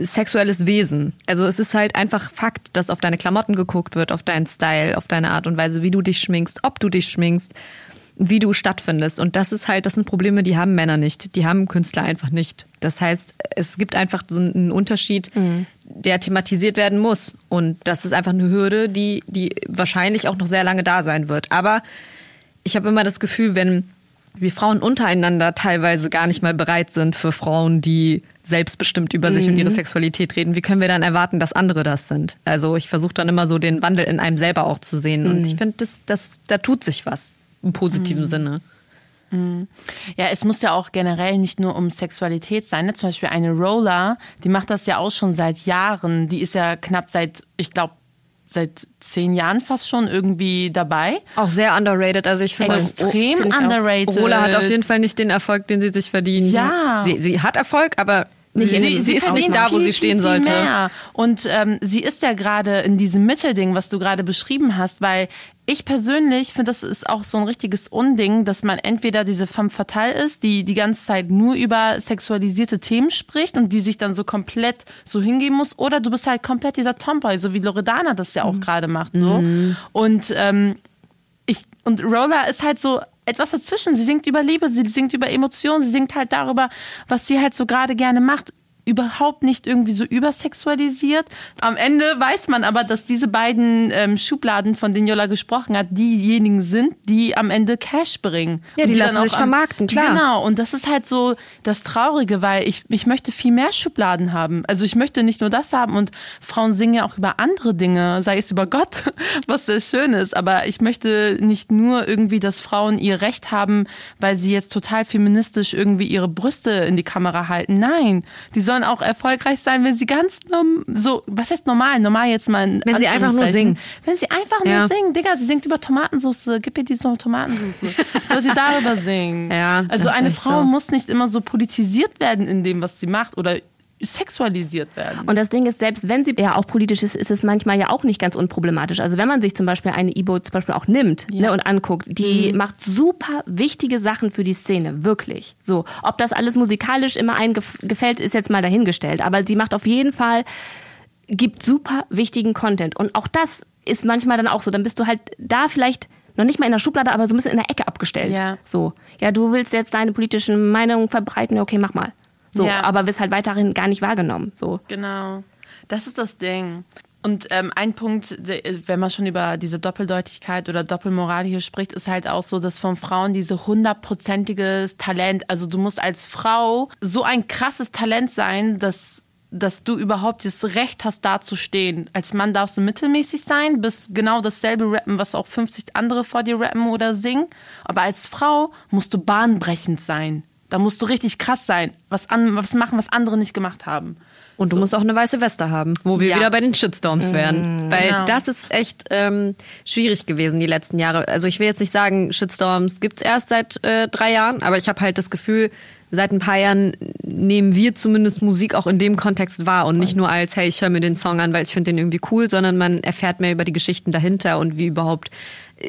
sexuelles Wesen. Also es ist halt einfach Fakt, dass auf deine Klamotten geguckt wird, auf deinen Style, auf deine Art und Weise, wie du dich schminkst, ob du dich schminkst, wie du stattfindest. Und das ist halt, das sind Probleme, die haben Männer nicht. Die haben Künstler einfach nicht. Das heißt, es gibt einfach so einen Unterschied, der thematisiert werden muss. Und das ist einfach eine Hürde, die wahrscheinlich auch noch sehr lange da sein wird. Aber ich habe immer das Gefühl, wenn wir Frauen untereinander teilweise gar nicht mal bereit sind für Frauen, die selbstbestimmt über sich und ihre Sexualität reden, wie können wir dann erwarten, dass andere das sind? Also ich versuche dann immer so den Wandel in einem selber auch zu sehen. Und ich finde, da tut sich was im positiven Sinne. Ja, es muss ja auch generell nicht nur um Sexualität sein, ne? Zum Beispiel eine Rola, die macht das ja auch schon seit Jahren. Die ist ja knapp seit, ich glaube, seit 10 Jahren fast schon irgendwie dabei. Auch sehr underrated. Also ich finde extrem underrated. Rola hat auf jeden Fall nicht den Erfolg, den sie sich verdient. Ja. Sie hat Erfolg, aber sie ist nicht da, wo sie stehen sollte. Mehr. Und sie ist ja gerade in diesem Mittelding, was du gerade beschrieben hast, weil ich persönlich finde, das ist auch so ein richtiges Unding, dass man entweder diese femme fatale ist, die die ganze Zeit nur über sexualisierte Themen spricht und die sich dann so komplett so hingeben muss, oder du bist halt komplett dieser Tomboy, so wie Loredana das ja auch gerade macht. So. Und Rola ist halt so etwas dazwischen. Sie singt über Liebe, sie singt über Emotionen, sie singt halt darüber, was sie halt so gerade gerne macht. Überhaupt nicht irgendwie so übersexualisiert. Am Ende weiß man aber, dass diese beiden Schubladen, von denen Jola gesprochen hat, diejenigen sind, die am Ende Cash bringen. Ja, die lassen sich vermarkten, klar. Genau, und das ist halt so das Traurige, weil ich möchte viel mehr Schubladen haben. Also ich möchte nicht nur das haben, und Frauen singen ja auch über andere Dinge, sei es über Gott, was sehr schön ist, aber ich möchte nicht nur irgendwie, dass Frauen ihr Recht haben, weil sie jetzt total feministisch irgendwie ihre Brüste in die Kamera halten. Nein, die sollen auch erfolgreich sein, wenn sie ganz so, was heißt normal? Normal jetzt mal in Wenn sie einfach nur singen. Wenn sie einfach nur singen. Digga, sie singt über Tomatensauce. Gib ihr die so eine Tomatensauce. Soll sie darüber singen? Ja, also eine Frau muss nicht immer so politisiert werden in dem, was sie macht, oder sexualisiert werden. Und das Ding ist, selbst wenn sie ja auch politisch ist, ist es manchmal ja auch nicht ganz unproblematisch. Also wenn man sich zum Beispiel eine Ebow zum Beispiel auch nimmt ne, und anguckt, die macht super wichtige Sachen für die Szene, wirklich. So, ob das alles musikalisch immer einem gefällt, ist jetzt mal dahingestellt. Aber sie macht auf jeden Fall, gibt super wichtigen Content. Und auch das ist manchmal dann auch so. Dann bist du halt da vielleicht noch nicht mal in der Schublade, aber so ein bisschen in der Ecke abgestellt. Ja. So, ja, du willst jetzt deine politischen Meinungen verbreiten, okay, mach mal. So, ja. Aber wirst halt weiterhin gar nicht wahrgenommen. So. Genau, das ist das Ding. Und ein Punkt, wenn man schon über diese Doppeldeutigkeit oder Doppelmoral hier spricht, ist halt auch so, dass von Frauen diese 100%iges Talent, also du musst als Frau so ein krasses Talent sein, dass du überhaupt das Recht hast, da zu stehen. Als Mann darfst du mittelmäßig sein, bist genau dasselbe rappen, was auch 50 andere vor dir rappen oder singen. Aber als Frau musst du bahnbrechend sein. Da musst du richtig krass sein, was machen, was andere nicht gemacht haben. Und du musst auch eine weiße Weste haben, wo wir wieder bei den Shitstorms wären. Weil das ist echt schwierig gewesen die letzten Jahre. Also ich will jetzt nicht sagen, Shitstorms gibt's erst seit 3 Jahren, aber ich habe halt das Gefühl, seit ein paar Jahren nehmen wir zumindest Musik auch in dem Kontext wahr und nicht nur als, hey, ich höre mir den Song an, weil ich finde den irgendwie cool, sondern man erfährt mehr über die Geschichten dahinter und wie überhaupt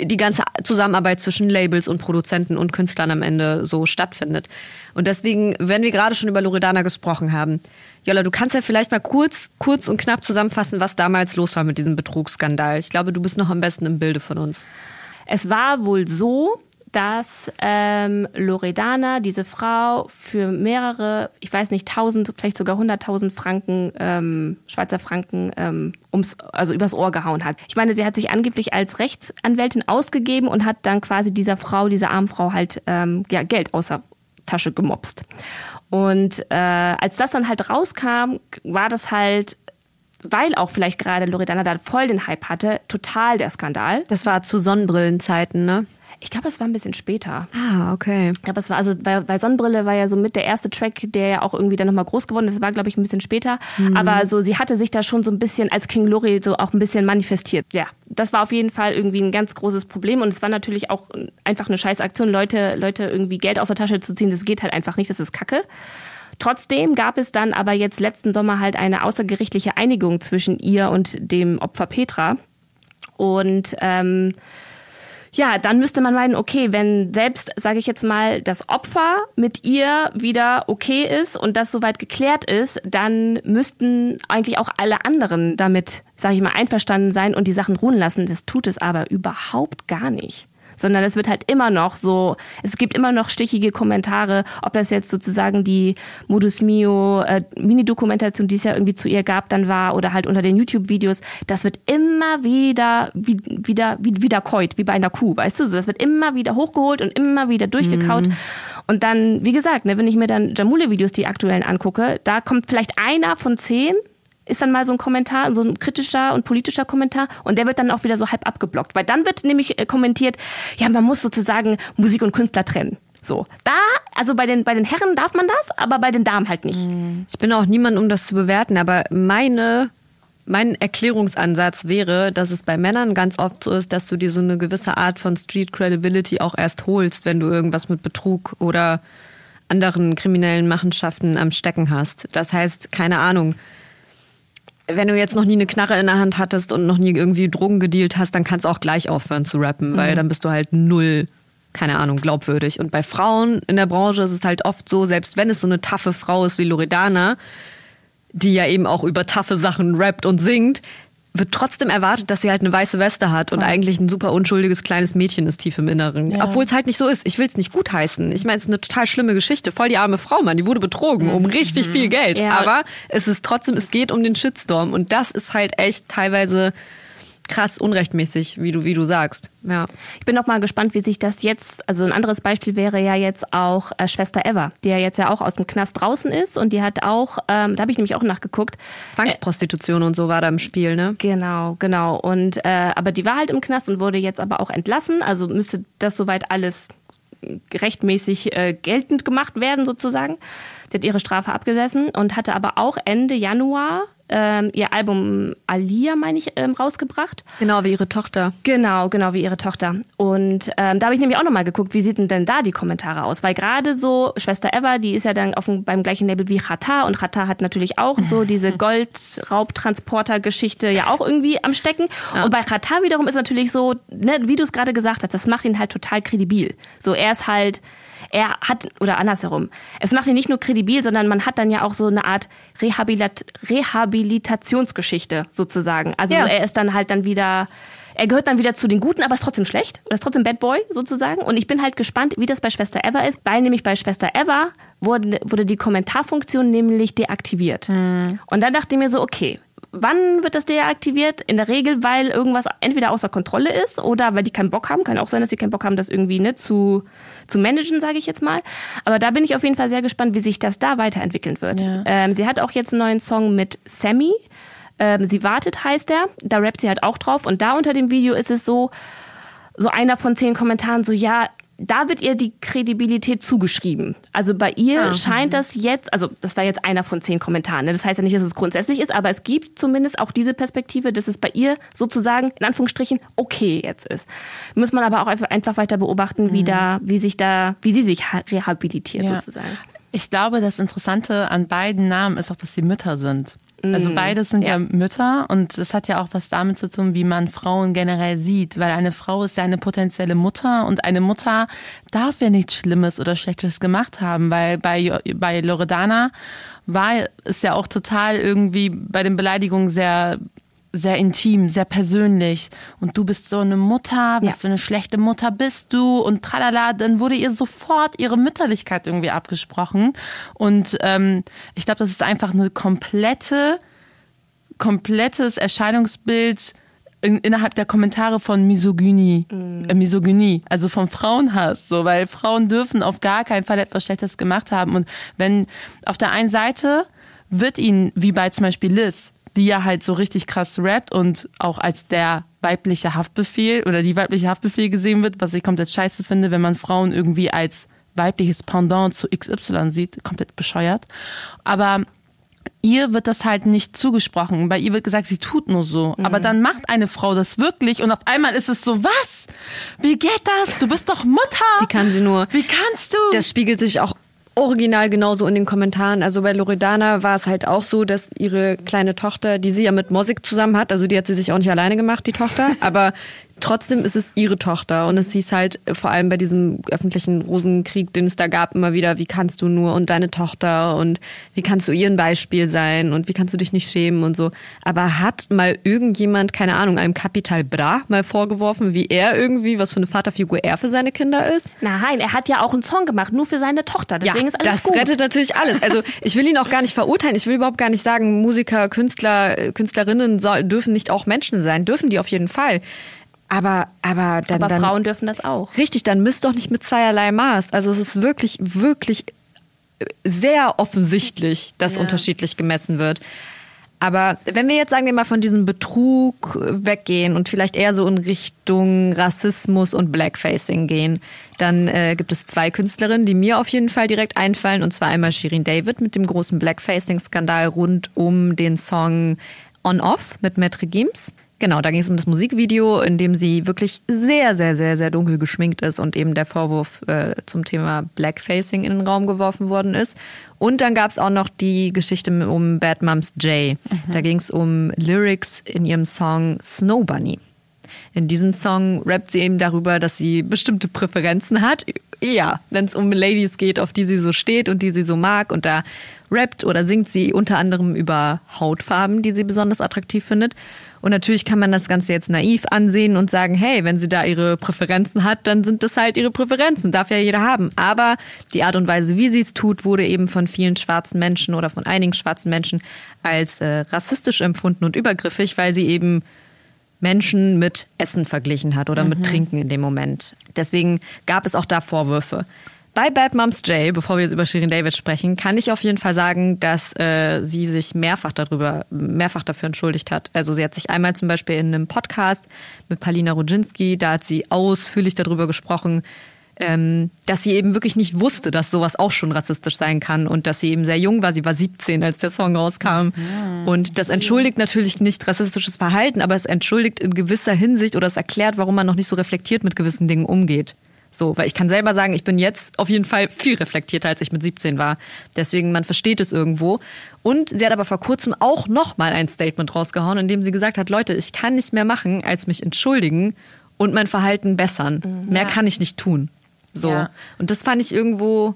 die ganze Zusammenarbeit zwischen Labels und Produzenten und Künstlern am Ende so stattfindet. Und deswegen, wenn wir gerade schon über Loredana gesprochen haben, Jola, du kannst ja vielleicht mal kurz und knapp zusammenfassen, was damals los war mit diesem Betrugsskandal. Ich glaube, du bist noch am besten im Bilde von uns. Es war wohl so, dass Loredana, diese Frau, für mehrere, ich weiß nicht, 1000, vielleicht sogar 100.000 Franken, Schweizer Franken, übers Ohr gehauen hat. Ich meine, sie hat sich angeblich als Rechtsanwältin ausgegeben und hat dann quasi dieser armen Frau halt Geld aus der Tasche gemopst. Und als das dann halt rauskam, war das halt, weil auch vielleicht gerade Loredana da voll den Hype hatte, total der Skandal. Das war zu Sonnenbrillenzeiten, ne? Ich glaube, es war ein bisschen später. Ah, okay. Ich glaube, es war, also bei Sonnenbrille war ja so mit der erste Track, der ja auch irgendwie dann nochmal groß geworden ist. Das war, glaube ich, ein bisschen später. Mhm. Aber so, sie hatte sich da schon so ein bisschen als King Lori so auch ein bisschen manifestiert. Ja, das war auf jeden Fall irgendwie ein ganz großes Problem. Und es war natürlich auch einfach eine scheiß Aktion, Leute irgendwie Geld aus der Tasche zu ziehen. Das geht halt einfach nicht, das ist Kacke. Trotzdem gab es dann aber jetzt letzten Sommer halt eine außergerichtliche Einigung zwischen ihr und dem Opfer Petra. Und ja, dann müsste man meinen, okay, wenn selbst, sage ich jetzt mal, das Opfer mit ihr wieder okay ist und das soweit geklärt ist, dann müssten eigentlich auch alle anderen damit, sage ich mal, einverstanden sein und die Sachen ruhen lassen. Das tut es aber überhaupt gar nicht. Sondern es wird halt immer noch so, es gibt immer noch stichige Kommentare, ob das jetzt sozusagen die Modus Mio Mini-Dokumentation, die es ja irgendwie zu ihr gab, dann war oder halt unter den YouTube-Videos, das wird immer wieder keut, wie bei einer Kuh, weißt du, so, das wird immer wieder hochgeholt und immer wieder durchgekaut. Mhm. Und dann, wie gesagt, ne, wenn ich mir dann Jamule-Videos, die aktuellen angucke, da kommt vielleicht einer von 10, ist dann mal so ein Kommentar, so ein kritischer und politischer Kommentar und der wird dann auch wieder so halb abgeblockt, weil dann wird nämlich kommentiert, ja, man muss sozusagen Musik und Künstler trennen. So, da, also bei den Herren darf man das, aber bei den Damen halt nicht. Ich bin auch niemand, um das zu bewerten, aber mein Erklärungsansatz wäre, dass es bei Männern ganz oft so ist, dass du dir so eine gewisse Art von Street Credibility auch erst holst, wenn du irgendwas mit Betrug oder anderen kriminellen Machenschaften am Stecken hast. Das heißt, keine Ahnung, wenn du jetzt noch nie eine Knarre in der Hand hattest und noch nie irgendwie Drogen gedealt hast, dann kannst du auch gleich aufhören zu rappen, weil dann bist du halt null, keine Ahnung, glaubwürdig. Und bei Frauen in der Branche ist es halt oft so, selbst wenn es so eine taffe Frau ist wie Loredana, die ja eben auch über taffe Sachen rappt und singt, wird trotzdem erwartet, dass sie halt eine weiße Weste hat und eigentlich ein super unschuldiges kleines Mädchen ist tief im Inneren. Ja. Obwohl es halt nicht so ist. Ich will es nicht gutheißen. Ich meine, es ist eine total schlimme Geschichte. Voll die arme Frau, Mann. Die wurde betrogen um richtig viel Geld. Ja. Aber es ist trotzdem, es geht um den Shitstorm. Und das ist halt echt teilweise krass unrechtmäßig, wie du sagst. Ja. Ich bin auch mal gespannt, wie sich das jetzt, also ein anderes Beispiel wäre ja jetzt auch Schwester Eva, die ja jetzt ja auch aus dem Knast draußen ist und die hat auch, da habe ich nämlich auch nachgeguckt. Zwangsprostitution und so war da im Spiel, ne? Genau. Und aber die war halt im Knast und wurde jetzt aber auch entlassen, also müsste das soweit alles rechtmäßig geltend gemacht werden sozusagen. Sie hat ihre Strafe abgesessen und hatte aber auch Ende Januar ihr Album Alia, meine ich, rausgebracht. Genau, wie ihre Tochter. Genau, wie ihre Tochter. Und da habe ich nämlich auch nochmal geguckt, wie sieht denn da die Kommentare aus? Weil gerade so Schwester Eva, die ist ja dann beim gleichen Label wie Hatar und Hatar hat natürlich auch so diese Goldraubtransporter-Geschichte ja auch irgendwie am Stecken. Ja. Und bei Hatar wiederum ist natürlich so, ne, wie du es gerade gesagt hast, das macht ihn halt total kredibil. So, er ist halt... Er hat, oder andersherum, es macht ihn nicht nur kredibil, sondern man hat dann ja auch so eine Art Rehabilitationsgeschichte sozusagen. Also ja. Er ist dann halt dann wieder, er gehört dann wieder zu den Guten, aber ist trotzdem schlecht. Er ist trotzdem Bad Boy sozusagen. Und ich bin halt gespannt, wie das bei Schwester Eva ist. Weil nämlich bei Schwester Eva wurde die Kommentarfunktion nämlich deaktiviert. Hm. Und dann dachte ich mir so, okay, wann wird das deaktiviert? In der Regel, weil irgendwas entweder außer Kontrolle ist oder weil die keinen Bock haben. Kann auch sein, dass die keinen Bock haben, das irgendwie ne, zu managen, sage ich jetzt mal. Aber da bin ich auf jeden Fall sehr gespannt, wie sich das da weiterentwickeln wird. Ja. Sie hat auch jetzt einen neuen Song mit Sammy. Sie wartet, heißt er. Da rappt sie halt auch drauf. Und da unter dem Video ist es so einer von 10 Kommentaren so, ja, da wird ihr die Kredibilität zugeschrieben. Also bei ihr scheint das jetzt, also das war jetzt einer von 10 Kommentaren. Ne? Das heißt ja nicht, dass es grundsätzlich ist, aber es gibt zumindest auch diese Perspektive, dass es bei ihr sozusagen in Anführungsstrichen okay jetzt ist. Muss man aber auch einfach weiter beobachten, wie sie sich rehabilitiert sozusagen. Ich glaube, das Interessante an beiden Namen ist auch, dass sie Mütter sind. Also beides sind ja Mütter und es hat ja auch was damit zu tun, wie man Frauen generell sieht, weil eine Frau ist ja eine potenzielle Mutter und eine Mutter darf ja nichts Schlimmes oder Schlechtes gemacht haben, weil bei Loredana war es ja auch total irgendwie bei den Beleidigungen sehr, sehr intim, sehr persönlich und du bist so eine Mutter, was für eine schlechte Mutter bist du und tralala, dann wurde ihr sofort ihre Mütterlichkeit irgendwie abgesprochen und ich glaube, das ist einfach eine komplettes Erscheinungsbild innerhalb der Kommentare von Misogynie, also vom Frauenhass, so, weil Frauen dürfen auf gar keinen Fall etwas Schlechtes gemacht haben und wenn auf der einen Seite wird ihnen, wie bei zum Beispiel Liz, die ja halt so richtig krass rappt und auch als der weibliche Haftbefehl oder die weibliche Haftbefehl gesehen wird, was ich komplett scheiße finde, wenn man Frauen irgendwie als weibliches Pendant zu XY sieht, komplett bescheuert. Aber ihr wird das halt nicht zugesprochen. Bei ihr wird gesagt, sie tut nur so. Mhm. Aber dann macht eine Frau das wirklich und auf einmal ist es so, was? Wie geht das? Du bist doch Mutter. Wie kann sie nur? Wie kannst du? Das spiegelt sich auch original genauso in den Kommentaren. Also bei Loredana war es halt auch so, dass ihre kleine Tochter, die sie ja mit Mosik zusammen hat, also die hat sie sich auch nicht alleine gemacht, die Tochter, aber trotzdem ist es ihre Tochter und es hieß halt vor allem bei diesem öffentlichen Rosenkrieg, den es da gab, immer wieder, wie kannst du nur und deine Tochter und wie kannst du ihr ein Beispiel sein und wie kannst du dich nicht schämen und so. Aber hat mal irgendjemand, keine Ahnung, einem Capital Bra mal vorgeworfen, wie er irgendwie, was für eine Vaterfigur er für seine Kinder ist? Nein, er hat ja auch einen Song gemacht, nur für seine Tochter, deswegen ja, ist alles gut. Ja, das rettet natürlich alles. Also ich will ihn auch gar nicht verurteilen, ich will überhaupt gar nicht sagen, Musiker, Künstler, Künstlerinnen dürfen nicht auch Menschen sein, dürfen die auf jeden Fall. Aber Frauen dürfen das auch. Richtig, dann misst doch nicht mit zweierlei Maß. Also es ist wirklich, wirklich sehr offensichtlich, dass unterschiedlich gemessen wird. Aber wenn wir jetzt, sagen wir mal, von diesem Betrug weggehen und vielleicht eher so in Richtung Rassismus und Blackfacing gehen, dann gibt es zwei Künstlerinnen, die mir auf jeden Fall direkt einfallen. Und zwar einmal Shirin David mit dem großen Blackfacing-Skandal rund um den Song On-Off mit Maître Gims. Genau, da ging es um das Musikvideo, in dem sie wirklich sehr, sehr, sehr, sehr dunkel geschminkt ist und eben der Vorwurf zum Thema Blackfacing in den Raum geworfen worden ist. Und dann gab es auch noch die Geschichte um Bad Moms Jay. Mhm. Da ging es um Lyrics in ihrem Song Snow Bunny. In diesem Song rappt sie eben darüber, dass sie bestimmte Präferenzen hat. Ja, wenn es um Ladies geht, auf die sie so steht und die sie so mag. Und da rappt oder singt sie unter anderem über Hautfarben, die sie besonders attraktiv findet. Und natürlich kann man das Ganze jetzt naiv ansehen und sagen, hey, wenn sie da ihre Präferenzen hat, dann sind das halt ihre Präferenzen, darf ja jeder haben. Aber die Art und Weise, wie sie es tut, wurde eben von vielen schwarzen Menschen oder von einigen schwarzen Menschen als rassistisch empfunden und übergriffig, weil sie eben Menschen mit Essen verglichen hat oder mit Trinken in dem Moment. Deswegen gab es auch da Vorwürfe. Bei Bad Moms Jay, bevor wir jetzt über Shirin David sprechen, kann ich auf jeden Fall sagen, dass sie sich mehrfach dafür entschuldigt hat. Also sie hat sich einmal zum Beispiel in einem Podcast mit Paulina Rudzinski, da hat sie ausführlich darüber gesprochen, dass sie eben wirklich nicht wusste, dass sowas auch schon rassistisch sein kann und dass sie eben sehr jung war. Sie war 17, als der Song rauskam. Ja, und das entschuldigt natürlich nicht rassistisches Verhalten, aber es entschuldigt in gewisser Hinsicht oder es erklärt, warum man noch nicht so reflektiert mit gewissen Dingen umgeht. So, weil ich kann selber sagen, ich bin jetzt auf jeden Fall viel reflektierter, als ich mit 17 war. Deswegen, man versteht es irgendwo. Und sie hat aber vor kurzem auch nochmal ein Statement rausgehauen, in dem sie gesagt hat, Leute, ich kann nicht mehr machen, als mich entschuldigen und mein Verhalten bessern. Mhm. Mehr kann ich nicht tun. So. Ja. Und das fand ich irgendwo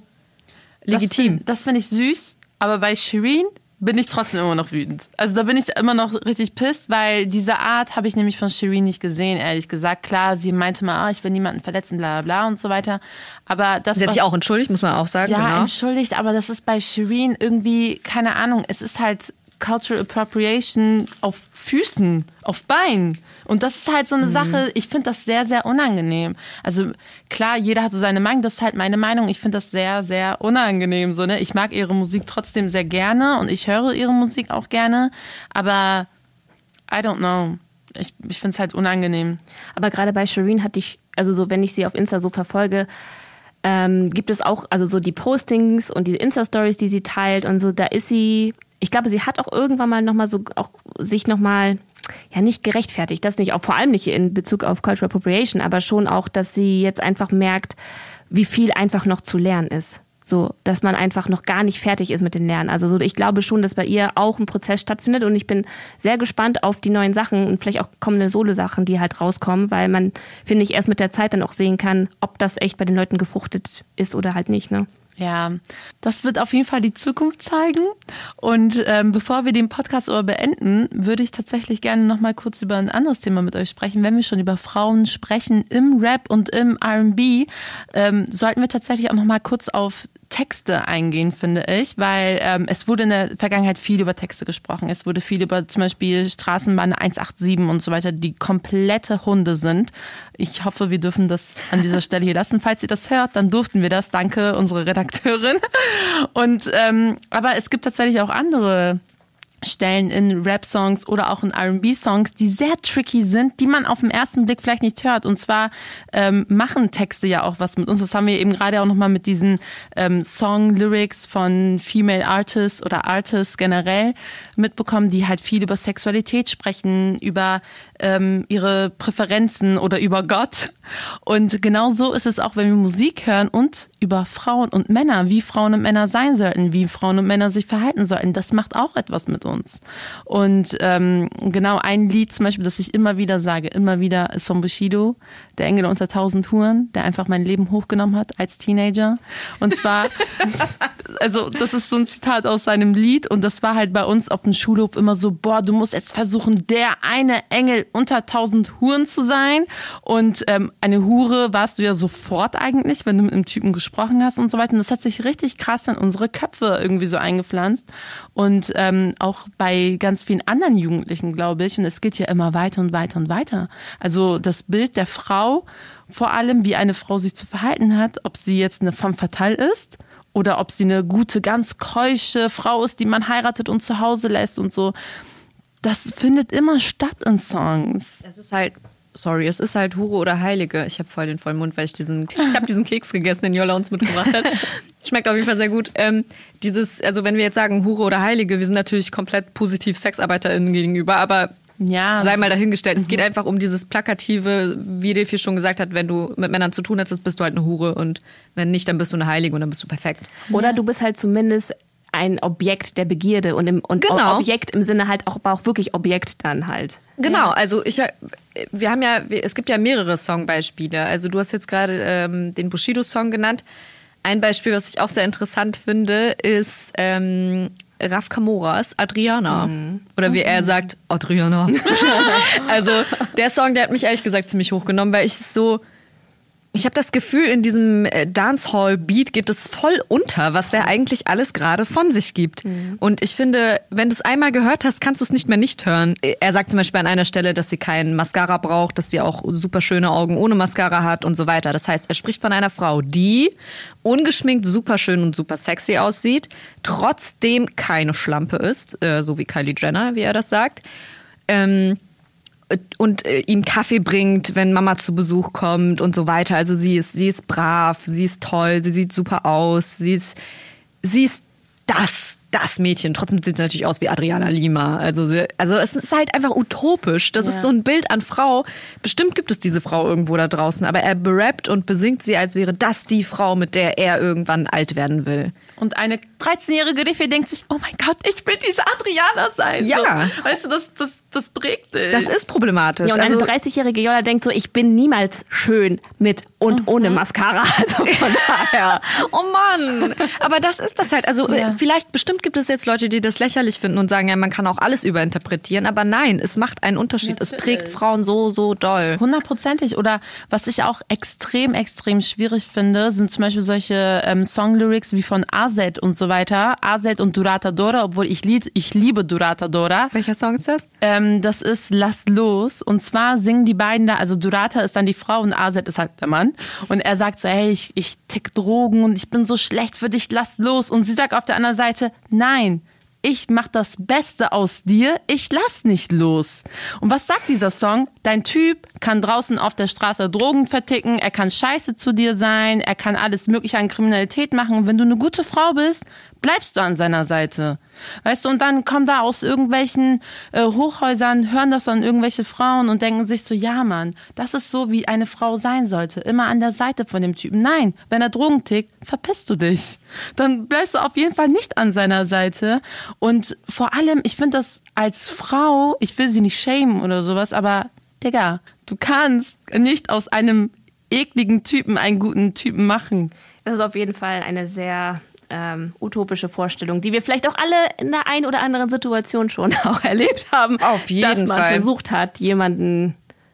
legitim. Das finde ich süß, aber bei Shirin bin ich trotzdem immer noch wütend. Also da bin ich immer noch richtig pisst, weil diese Art habe ich nämlich von Shirin nicht gesehen, ehrlich gesagt. Klar, sie meinte mal, ich will niemanden verletzen, bla bla bla und so weiter. Aber das sie hat sich auch entschuldigt, muss man auch sagen. Ja, genau. Entschuldigt, aber das ist bei Shirin irgendwie, keine Ahnung, es ist halt Cultural Appropriation auf Füßen, auf Beinen. Und das ist halt so eine Sache, ich finde das sehr, sehr unangenehm. Also klar, jeder hat so seine Meinung, das ist halt meine Meinung. Ich finde das sehr, sehr unangenehm. So, ne? Ich mag ihre Musik trotzdem sehr gerne und ich höre ihre Musik auch gerne. Aber I don't know. Ich finde es halt unangenehm. Aber gerade bei Shirin hatte ich, also so, wenn ich sie auf Insta so verfolge, gibt es auch, also so die Postings und die Insta-Stories, die sie teilt und so, da ist sie... Ich glaube, sie hat auch irgendwann mal nochmal so, auch sich nochmal, ja, nicht gerechtfertigt. Das nicht, auch vor allem nicht in Bezug auf Cultural Appropriation, aber schon auch, dass sie jetzt einfach merkt, wie viel einfach noch zu lernen ist. So, dass man einfach noch gar nicht fertig ist mit den Lernen. Also so, ich glaube schon, dass bei ihr auch ein Prozess stattfindet und ich bin sehr gespannt auf die neuen Sachen und vielleicht auch kommende Solo-Sachen, die halt rauskommen, weil man, finde ich, erst mit der Zeit dann auch sehen kann, ob das echt bei den Leuten gefruchtet ist oder halt nicht, ne? Ja, das wird auf jeden Fall die Zukunft zeigen. Und bevor wir den Podcast aber beenden, würde ich tatsächlich gerne nochmal kurz über ein anderes Thema mit euch sprechen. Wenn wir schon über Frauen sprechen im Rap und im R&B, sollten wir tatsächlich auch nochmal kurz auf Texte eingehen, finde ich, weil es wurde in der Vergangenheit viel über Texte gesprochen. Es wurde viel über zum Beispiel Straßenbahn 187 und so weiter, die komplette Hunde sind. Ich hoffe, wir dürfen das an dieser Stelle hier lassen. Falls ihr das hört, dann durften wir das. Danke, unsere Redakteurin. Und aber es gibt tatsächlich auch andere Stellen in Rap-Songs oder auch in R&B-Songs, die sehr tricky sind, die man auf den ersten Blick vielleicht nicht hört. Und zwar machen Texte ja auch was mit uns. Das haben wir eben gerade auch nochmal mit diesen Song-Lyrics von Female Artists oder Artists generell mitbekommen, die halt viel über Sexualität sprechen, über ihre Präferenzen oder über Gott. Und genau so ist es auch, wenn wir Musik hören und über Frauen und Männer, wie Frauen und Männer sein sollten, wie Frauen und Männer sich verhalten sollten. Das macht auch etwas mit uns. Und genau ein Lied zum Beispiel, das ich immer wieder sage, ist von Bushido, der Engel unter 1000 Huren, der einfach mein Leben hochgenommen hat als Teenager. Und zwar, also das ist so ein Zitat aus seinem Lied und das war halt bei uns auf dem Schulhof immer so, boah, du musst jetzt versuchen, der eine Engel unter 1000 Huren zu sein. Und eine Hure warst du ja sofort eigentlich, wenn du mit einem Typen gesprochen hast und so weiter. Und das hat sich richtig krass in unsere Köpfe irgendwie so eingepflanzt. Und auch bei ganz vielen anderen Jugendlichen, glaube ich. Und es geht ja immer weiter und weiter und weiter. Also das Bild der Frau, vor allem wie eine Frau sich zu verhalten hat, ob sie jetzt eine femme fatale ist oder ob sie eine gute, ganz keusche Frau ist, die man heiratet und zu Hause lässt und so. Das findet immer statt in Songs. Es ist halt Hure oder Heilige. Ich habe voll den vollen Mund, weil ich habe diesen Keks gegessen, den Jola uns mitgebracht hat. Schmeckt auf jeden Fall sehr gut. Also wenn wir jetzt sagen Hure oder Heilige, wir sind natürlich komplett positiv SexarbeiterInnen gegenüber, aber ja, sei mal dahingestellt. Es geht einfach um dieses Plakative, wie Refi schon gesagt hat, wenn du mit Männern zu tun hattest, bist du halt eine Hure und wenn nicht, dann bist du eine Heilige und dann bist du perfekt. Oder du bist halt zumindest ein Objekt der Begierde und Objekt im Sinne halt auch, aber auch wirklich Objekt dann halt. Genau, also es gibt ja mehrere Songbeispiele. Also du hast jetzt gerade den Bushido-Song genannt. Ein Beispiel, was ich auch sehr interessant finde, ist Raf Camoras Adriana. Mhm. Oder wie er sagt, Adriana. Also der Song, der hat mich ehrlich gesagt ziemlich hochgenommen, weil ich habe das Gefühl, in diesem Dancehall-Beat geht es voll unter, was er eigentlich alles gerade von sich gibt. Mhm. Und ich finde, wenn du es einmal gehört hast, kannst du es nicht mehr nicht hören. Er sagt zum Beispiel an einer Stelle, dass sie keinen Mascara braucht, dass sie auch super schöne Augen ohne Mascara hat und so weiter. Das heißt, er spricht von einer Frau, die ungeschminkt super schön und super sexy aussieht, trotzdem keine Schlampe ist, so wie Kylie Jenner, wie er das sagt. Und ihm Kaffee bringt, wenn Mama zu Besuch kommt und so weiter. Also sie ist brav, sie ist toll, sie sieht super aus, sie ist das Mädchen. Trotzdem sieht sie natürlich aus wie Adriana Lima. Also es ist halt einfach utopisch. Das ist so ein Bild an Frau. Bestimmt gibt es diese Frau irgendwo da draußen, aber er berappt und besingt sie, als wäre das die Frau, mit der er irgendwann alt werden will. Und eine 13-jährige Rifi denkt sich, oh mein Gott, ich will diese Adriana sein. Ja. So, weißt du, das prägt dich. Das ist problematisch. Ja, und also, eine 30-jährige Jola denkt so, ich bin niemals schön mit und ohne Mascara. Also von daher. Oh Mann. Aber das ist das halt. Also vielleicht bestimmt gibt es jetzt Leute, die das lächerlich finden und sagen, ja, man kann auch alles überinterpretieren. Aber nein, es macht einen Unterschied. Natürlich. Es prägt Frauen so, so doll. 100%ig. Oder was ich auch extrem, extrem schwierig finde, sind zum Beispiel solche Song-Lyrics wie von Azet und so weiter. Azet und Durata Dora, obwohl ich liebe Durata Dora. Welcher Song ist das? Das ist Lass los. Und zwar singen die beiden da, also Durata ist dann die Frau und Azet ist halt der Mann. Und er sagt so, hey, ich tick Drogen und ich bin so schlecht für dich, lass los. Und sie sagt auf der anderen Seite, nein, ich mach das Beste aus dir, ich lass nicht los. Und was sagt dieser Song? Dein Typ kann draußen auf der Straße Drogen verticken, er kann scheiße zu dir sein, er kann alles mögliche an Kriminalität machen. Und wenn du eine gute Frau bist, bleibst du an seiner Seite. Weißt du, und dann kommen da aus irgendwelchen Hochhäusern, hören das dann irgendwelche Frauen und denken sich so, ja Mann, das ist so, wie eine Frau sein sollte. Immer an der Seite von dem Typen. Nein, wenn er Drogen tickt, verpisst du dich. Dann bleibst du auf jeden Fall nicht an seiner Seite. Und vor allem, ich finde das als Frau, ich will sie nicht shamen oder sowas, aber Digga, du kannst nicht aus einem ekligen Typen einen guten Typen machen. Das ist auf jeden Fall eine sehr utopische Vorstellung, die wir vielleicht auch alle in der einen oder anderen Situation schon auch erlebt haben. Auf jeden Fall. Dass man versucht hat, jemanden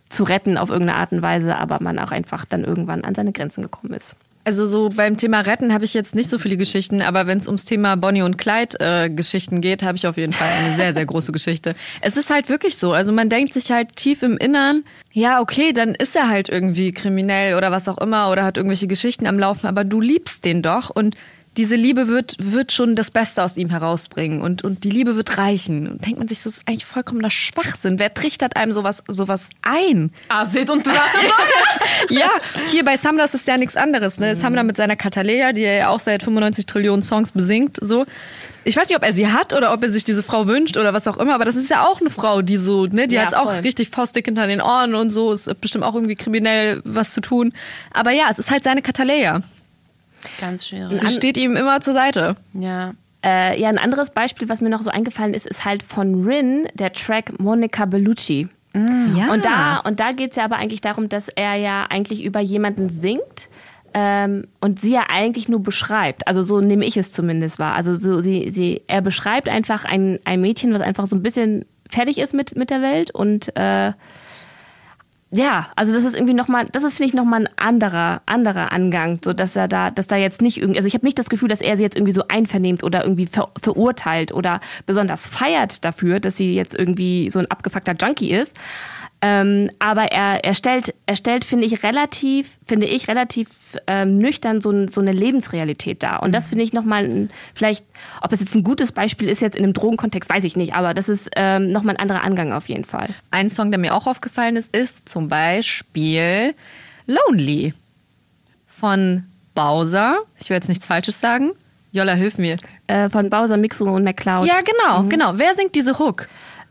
zu retten auf irgendeine Art und Weise, aber man auch einfach dann irgendwann an seine Grenzen gekommen ist. Also so beim Thema Retten habe ich jetzt nicht so viele Geschichten, aber wenn es ums Thema Bonnie und Clyde-Geschichten geht, habe ich auf jeden Fall eine sehr, sehr große Geschichte. Es ist halt wirklich so, also man denkt sich halt tief im Innern, ja okay, dann ist er halt irgendwie kriminell oder was auch immer oder hat irgendwelche Geschichten am Laufen, aber du liebst den doch und diese Liebe wird schon das Beste aus ihm herausbringen und die Liebe wird reichen. Und denkt man sich, das ist eigentlich vollkommener Schwachsinn. Wer trichtert einem sowas ein? Azet und Durata Dora. Ja, hier bei Summler ist es ja nichts anderes. Ne? Summler mit seiner Kataleja, die er ja auch seit 95 Trillionen Songs besingt. So. Ich weiß nicht, ob er sie hat oder ob er sich diese Frau wünscht oder was auch immer, aber das ist ja auch eine Frau, die so, ne, die ja, hat es auch richtig faustdick hinter den Ohren und so, ist bestimmt auch irgendwie kriminell was zu tun. Aber ja, es ist halt seine Kataleja. Ganz schwierig. Und sie steht ihm immer zur Seite. Ja. Ja, ein anderes Beispiel, was mir noch so eingefallen ist halt von Rin, der Track Monica Bellucci. Mm. Ja. Und da geht es ja aber eigentlich darum, dass er ja eigentlich über jemanden singt und sie ja eigentlich nur beschreibt. Also so nehme ich es zumindest wahr. Also so er beschreibt einfach ein Mädchen, was einfach so ein bisschen fertig ist mit der Welt und ja, also das ist irgendwie nochmal, das ist, finde ich, nochmal ein anderer Angang, so dass da jetzt nicht irgendwie, also ich habe nicht das Gefühl, dass er sie jetzt irgendwie so einvernehmt oder irgendwie verurteilt oder besonders feiert dafür, dass sie jetzt irgendwie so ein abgefuckter Junkie ist. Aber er stellt, finde ich, relativ nüchtern so eine Lebensrealität dar. Und das finde ich nochmal, vielleicht, ob es jetzt ein gutes Beispiel ist jetzt in einem Drogenkontext, weiß ich nicht. Aber das ist nochmal ein anderer Angang auf jeden Fall. Ein Song, der mir auch aufgefallen ist zum Beispiel Lonely von Bausa. Ich will jetzt nichts Falsches sagen. Jola, hilf mir. Von Bausa, Mixo und McCloud. Ja, genau, genau. Wer singt diese Hook?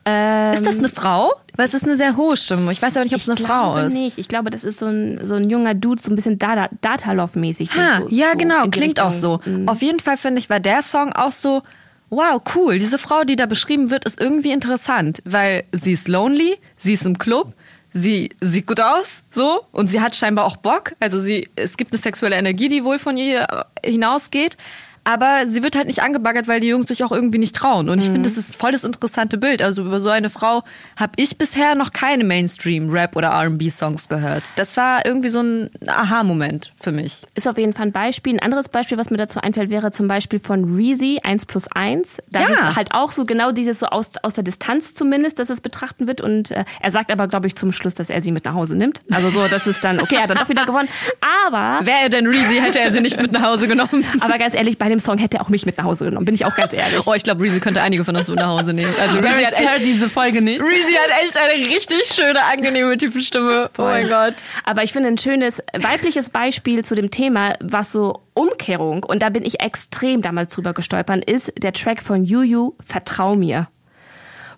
Ist das eine Frau? Weil es ist eine sehr hohe Stimme. Ich weiß aber nicht, ob es eine Frau ist. Ich glaube, das ist so ein junger Dude, so ein bisschen Datalov-mäßig. Ja, genau. Klingt auch so. Mhm. Auf jeden Fall, finde ich, war der Song auch so, wow, cool. Diese Frau, die da beschrieben wird, ist irgendwie interessant. Weil sie ist lonely, sie ist im Club, sie sieht gut aus, so. Und sie hat scheinbar auch Bock. Also es gibt eine sexuelle Energie, die wohl von ihr hinausgeht. Aber sie wird halt nicht angebaggert, weil die Jungs sich auch irgendwie nicht trauen. Und ich finde, das ist voll das interessante Bild. Also über so eine Frau habe ich bisher noch keine Mainstream-Rap- oder R&B-Songs gehört. Das war irgendwie so ein Aha-Moment für mich. Ist auf jeden Fall ein Beispiel. Ein anderes Beispiel, was mir dazu einfällt, wäre zum Beispiel von Reezy, 1+1. Das ist halt auch so genau dieses so aus der Distanz zumindest, dass es betrachten wird. Und er sagt aber, glaube ich, zum Schluss, dass er sie mit nach Hause nimmt. Also so, das ist dann, okay, er hat dann doch wieder gewonnen. Aber... wäre er denn Reezy, hätte er sie nicht mit nach Hause genommen. Aber ganz ehrlich, bei dem Song hätte er auch mich mit nach Hause genommen, bin ich auch ganz ehrlich. Oh, ich glaube, Reezy könnte einige von uns mit nach Hause nehmen. Also Reezy hat echt diese Folge nicht. Reezy hat echt eine richtig schöne, angenehme Typenstimme. Oh mein Gott. Aber ich finde ein schönes weibliches Beispiel zu dem Thema, was so Umkehrung, und da bin ich extrem damals drüber gestolpert, ist der Track von Juju, Vertrau mir.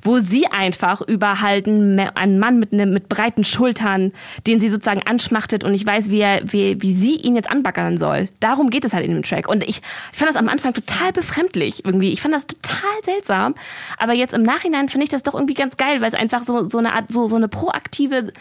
Wo sie einfach über halt einen Mann mit breiten Schultern, den sie sozusagen anschmachtet und ich weiß, wie sie ihn jetzt anbaggern soll. Darum geht es halt in dem Track. Und ich fand das am Anfang total befremdlich irgendwie. Ich fand das total seltsam. Aber jetzt im Nachhinein finde ich das doch irgendwie ganz geil, weil es einfach so eine Art, so eine proaktive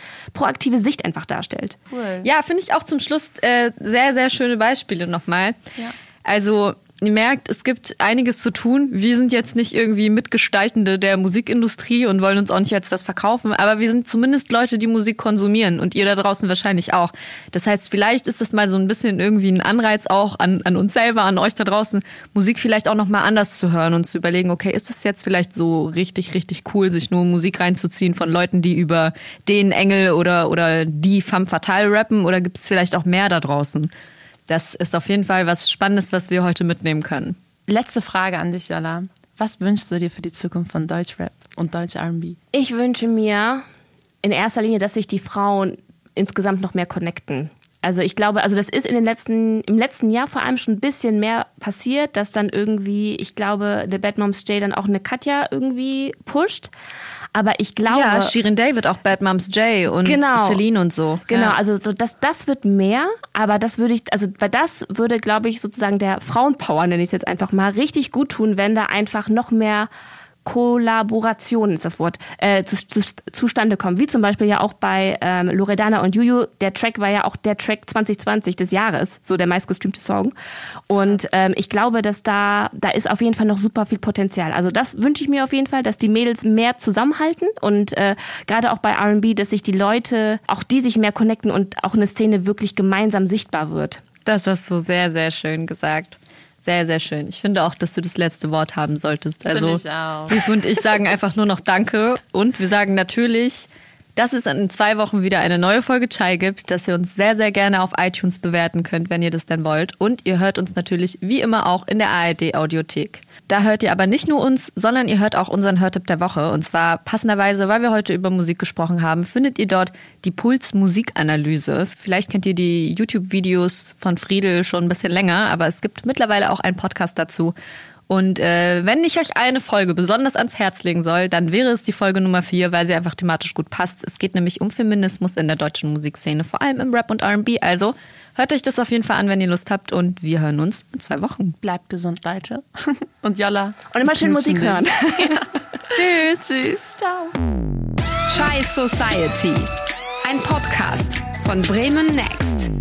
Sicht einfach darstellt. Cool. Ja, finde ich auch zum Schluss sehr, sehr schöne Beispiele nochmal. Ja. Also... ihr merkt, es gibt einiges zu tun. Wir sind jetzt nicht irgendwie Mitgestaltende der Musikindustrie und wollen uns auch nicht jetzt das verkaufen, aber wir sind zumindest Leute, die Musik konsumieren und ihr da draußen wahrscheinlich auch. Das heißt, vielleicht ist das mal so ein bisschen irgendwie ein Anreiz auch an uns selber, an euch da draußen, Musik vielleicht auch nochmal anders zu hören und zu überlegen, okay, ist das jetzt vielleicht so richtig, richtig cool, sich nur Musik reinzuziehen von Leuten, die über den Engel oder die Femme Fatale rappen, oder gibt es vielleicht auch mehr da draußen? Das ist auf jeden Fall was Spannendes, was wir heute mitnehmen können. Letzte Frage an dich, Jola. Was wünschst du dir für die Zukunft von Deutschrap und Deutsch R&B? Ich wünsche mir in erster Linie, dass sich die Frauen insgesamt noch mehr connecten. Also ich glaube, also das ist im letzten Jahr vor allem schon ein bisschen mehr passiert, dass dann irgendwie, ich glaube, der Bad Moms Jay dann auch eine Katja irgendwie pusht. Aber ich glaube... ja, Shirin David, auch Bad Moms Jay und Celine und so. Genau, ja. Also das wird mehr, aber das würde ich, also weil das würde, glaube ich, sozusagen der Frauenpower, nenne ich es jetzt einfach mal, richtig gut tun, wenn da einfach noch mehr Kollaboration ist das Wort, zustande kommen. Wie zum Beispiel ja auch bei Loredana und Juju. Der Track war ja auch der Track 2020 des Jahres, so der meistgestreamte Song. Und ich glaube, dass da ist auf jeden Fall noch super viel Potenzial. Also das wünsche ich mir auf jeden Fall, dass die Mädels mehr zusammenhalten und gerade auch bei R&B, dass sich die Leute, auch die sich mehr connecten und auch eine Szene wirklich gemeinsam sichtbar wird. Das hast du sehr, sehr schön gesagt. Sehr, sehr schön. Ich finde auch, dass du das letzte Wort haben solltest. Also, Liv und ich sagen einfach nur noch Danke. Und wir sagen natürlich dass es in 2 Wochen wieder eine neue Folge Chai gibt, dass ihr uns sehr, sehr gerne auf iTunes bewerten könnt, wenn ihr das denn wollt. Und ihr hört uns natürlich wie immer auch in der ARD-Audiothek. Da hört ihr aber nicht nur uns, sondern ihr hört auch unseren Hörtipp der Woche. Und zwar passenderweise, weil wir heute über Musik gesprochen haben, findet ihr dort die Puls-Musikanalyse. Vielleicht kennt ihr die YouTube-Videos von Friedel schon ein bisschen länger, aber es gibt mittlerweile auch einen Podcast dazu. Und wenn ich euch eine Folge besonders ans Herz legen soll, dann wäre es die Folge Nummer 4, weil sie einfach thematisch gut passt. Es geht nämlich um Feminismus in der deutschen Musikszene, vor allem im Rap und R&B. Also hört euch das auf jeden Fall an, wenn ihr Lust habt. Und wir hören uns in 2 Wochen. Bleibt gesund, Leute. Und Jola. Und immer schön Musik hören. Ja. Tschüss. Tschüss. Ciao. Chai Society. Ein Podcast von Bremen Next.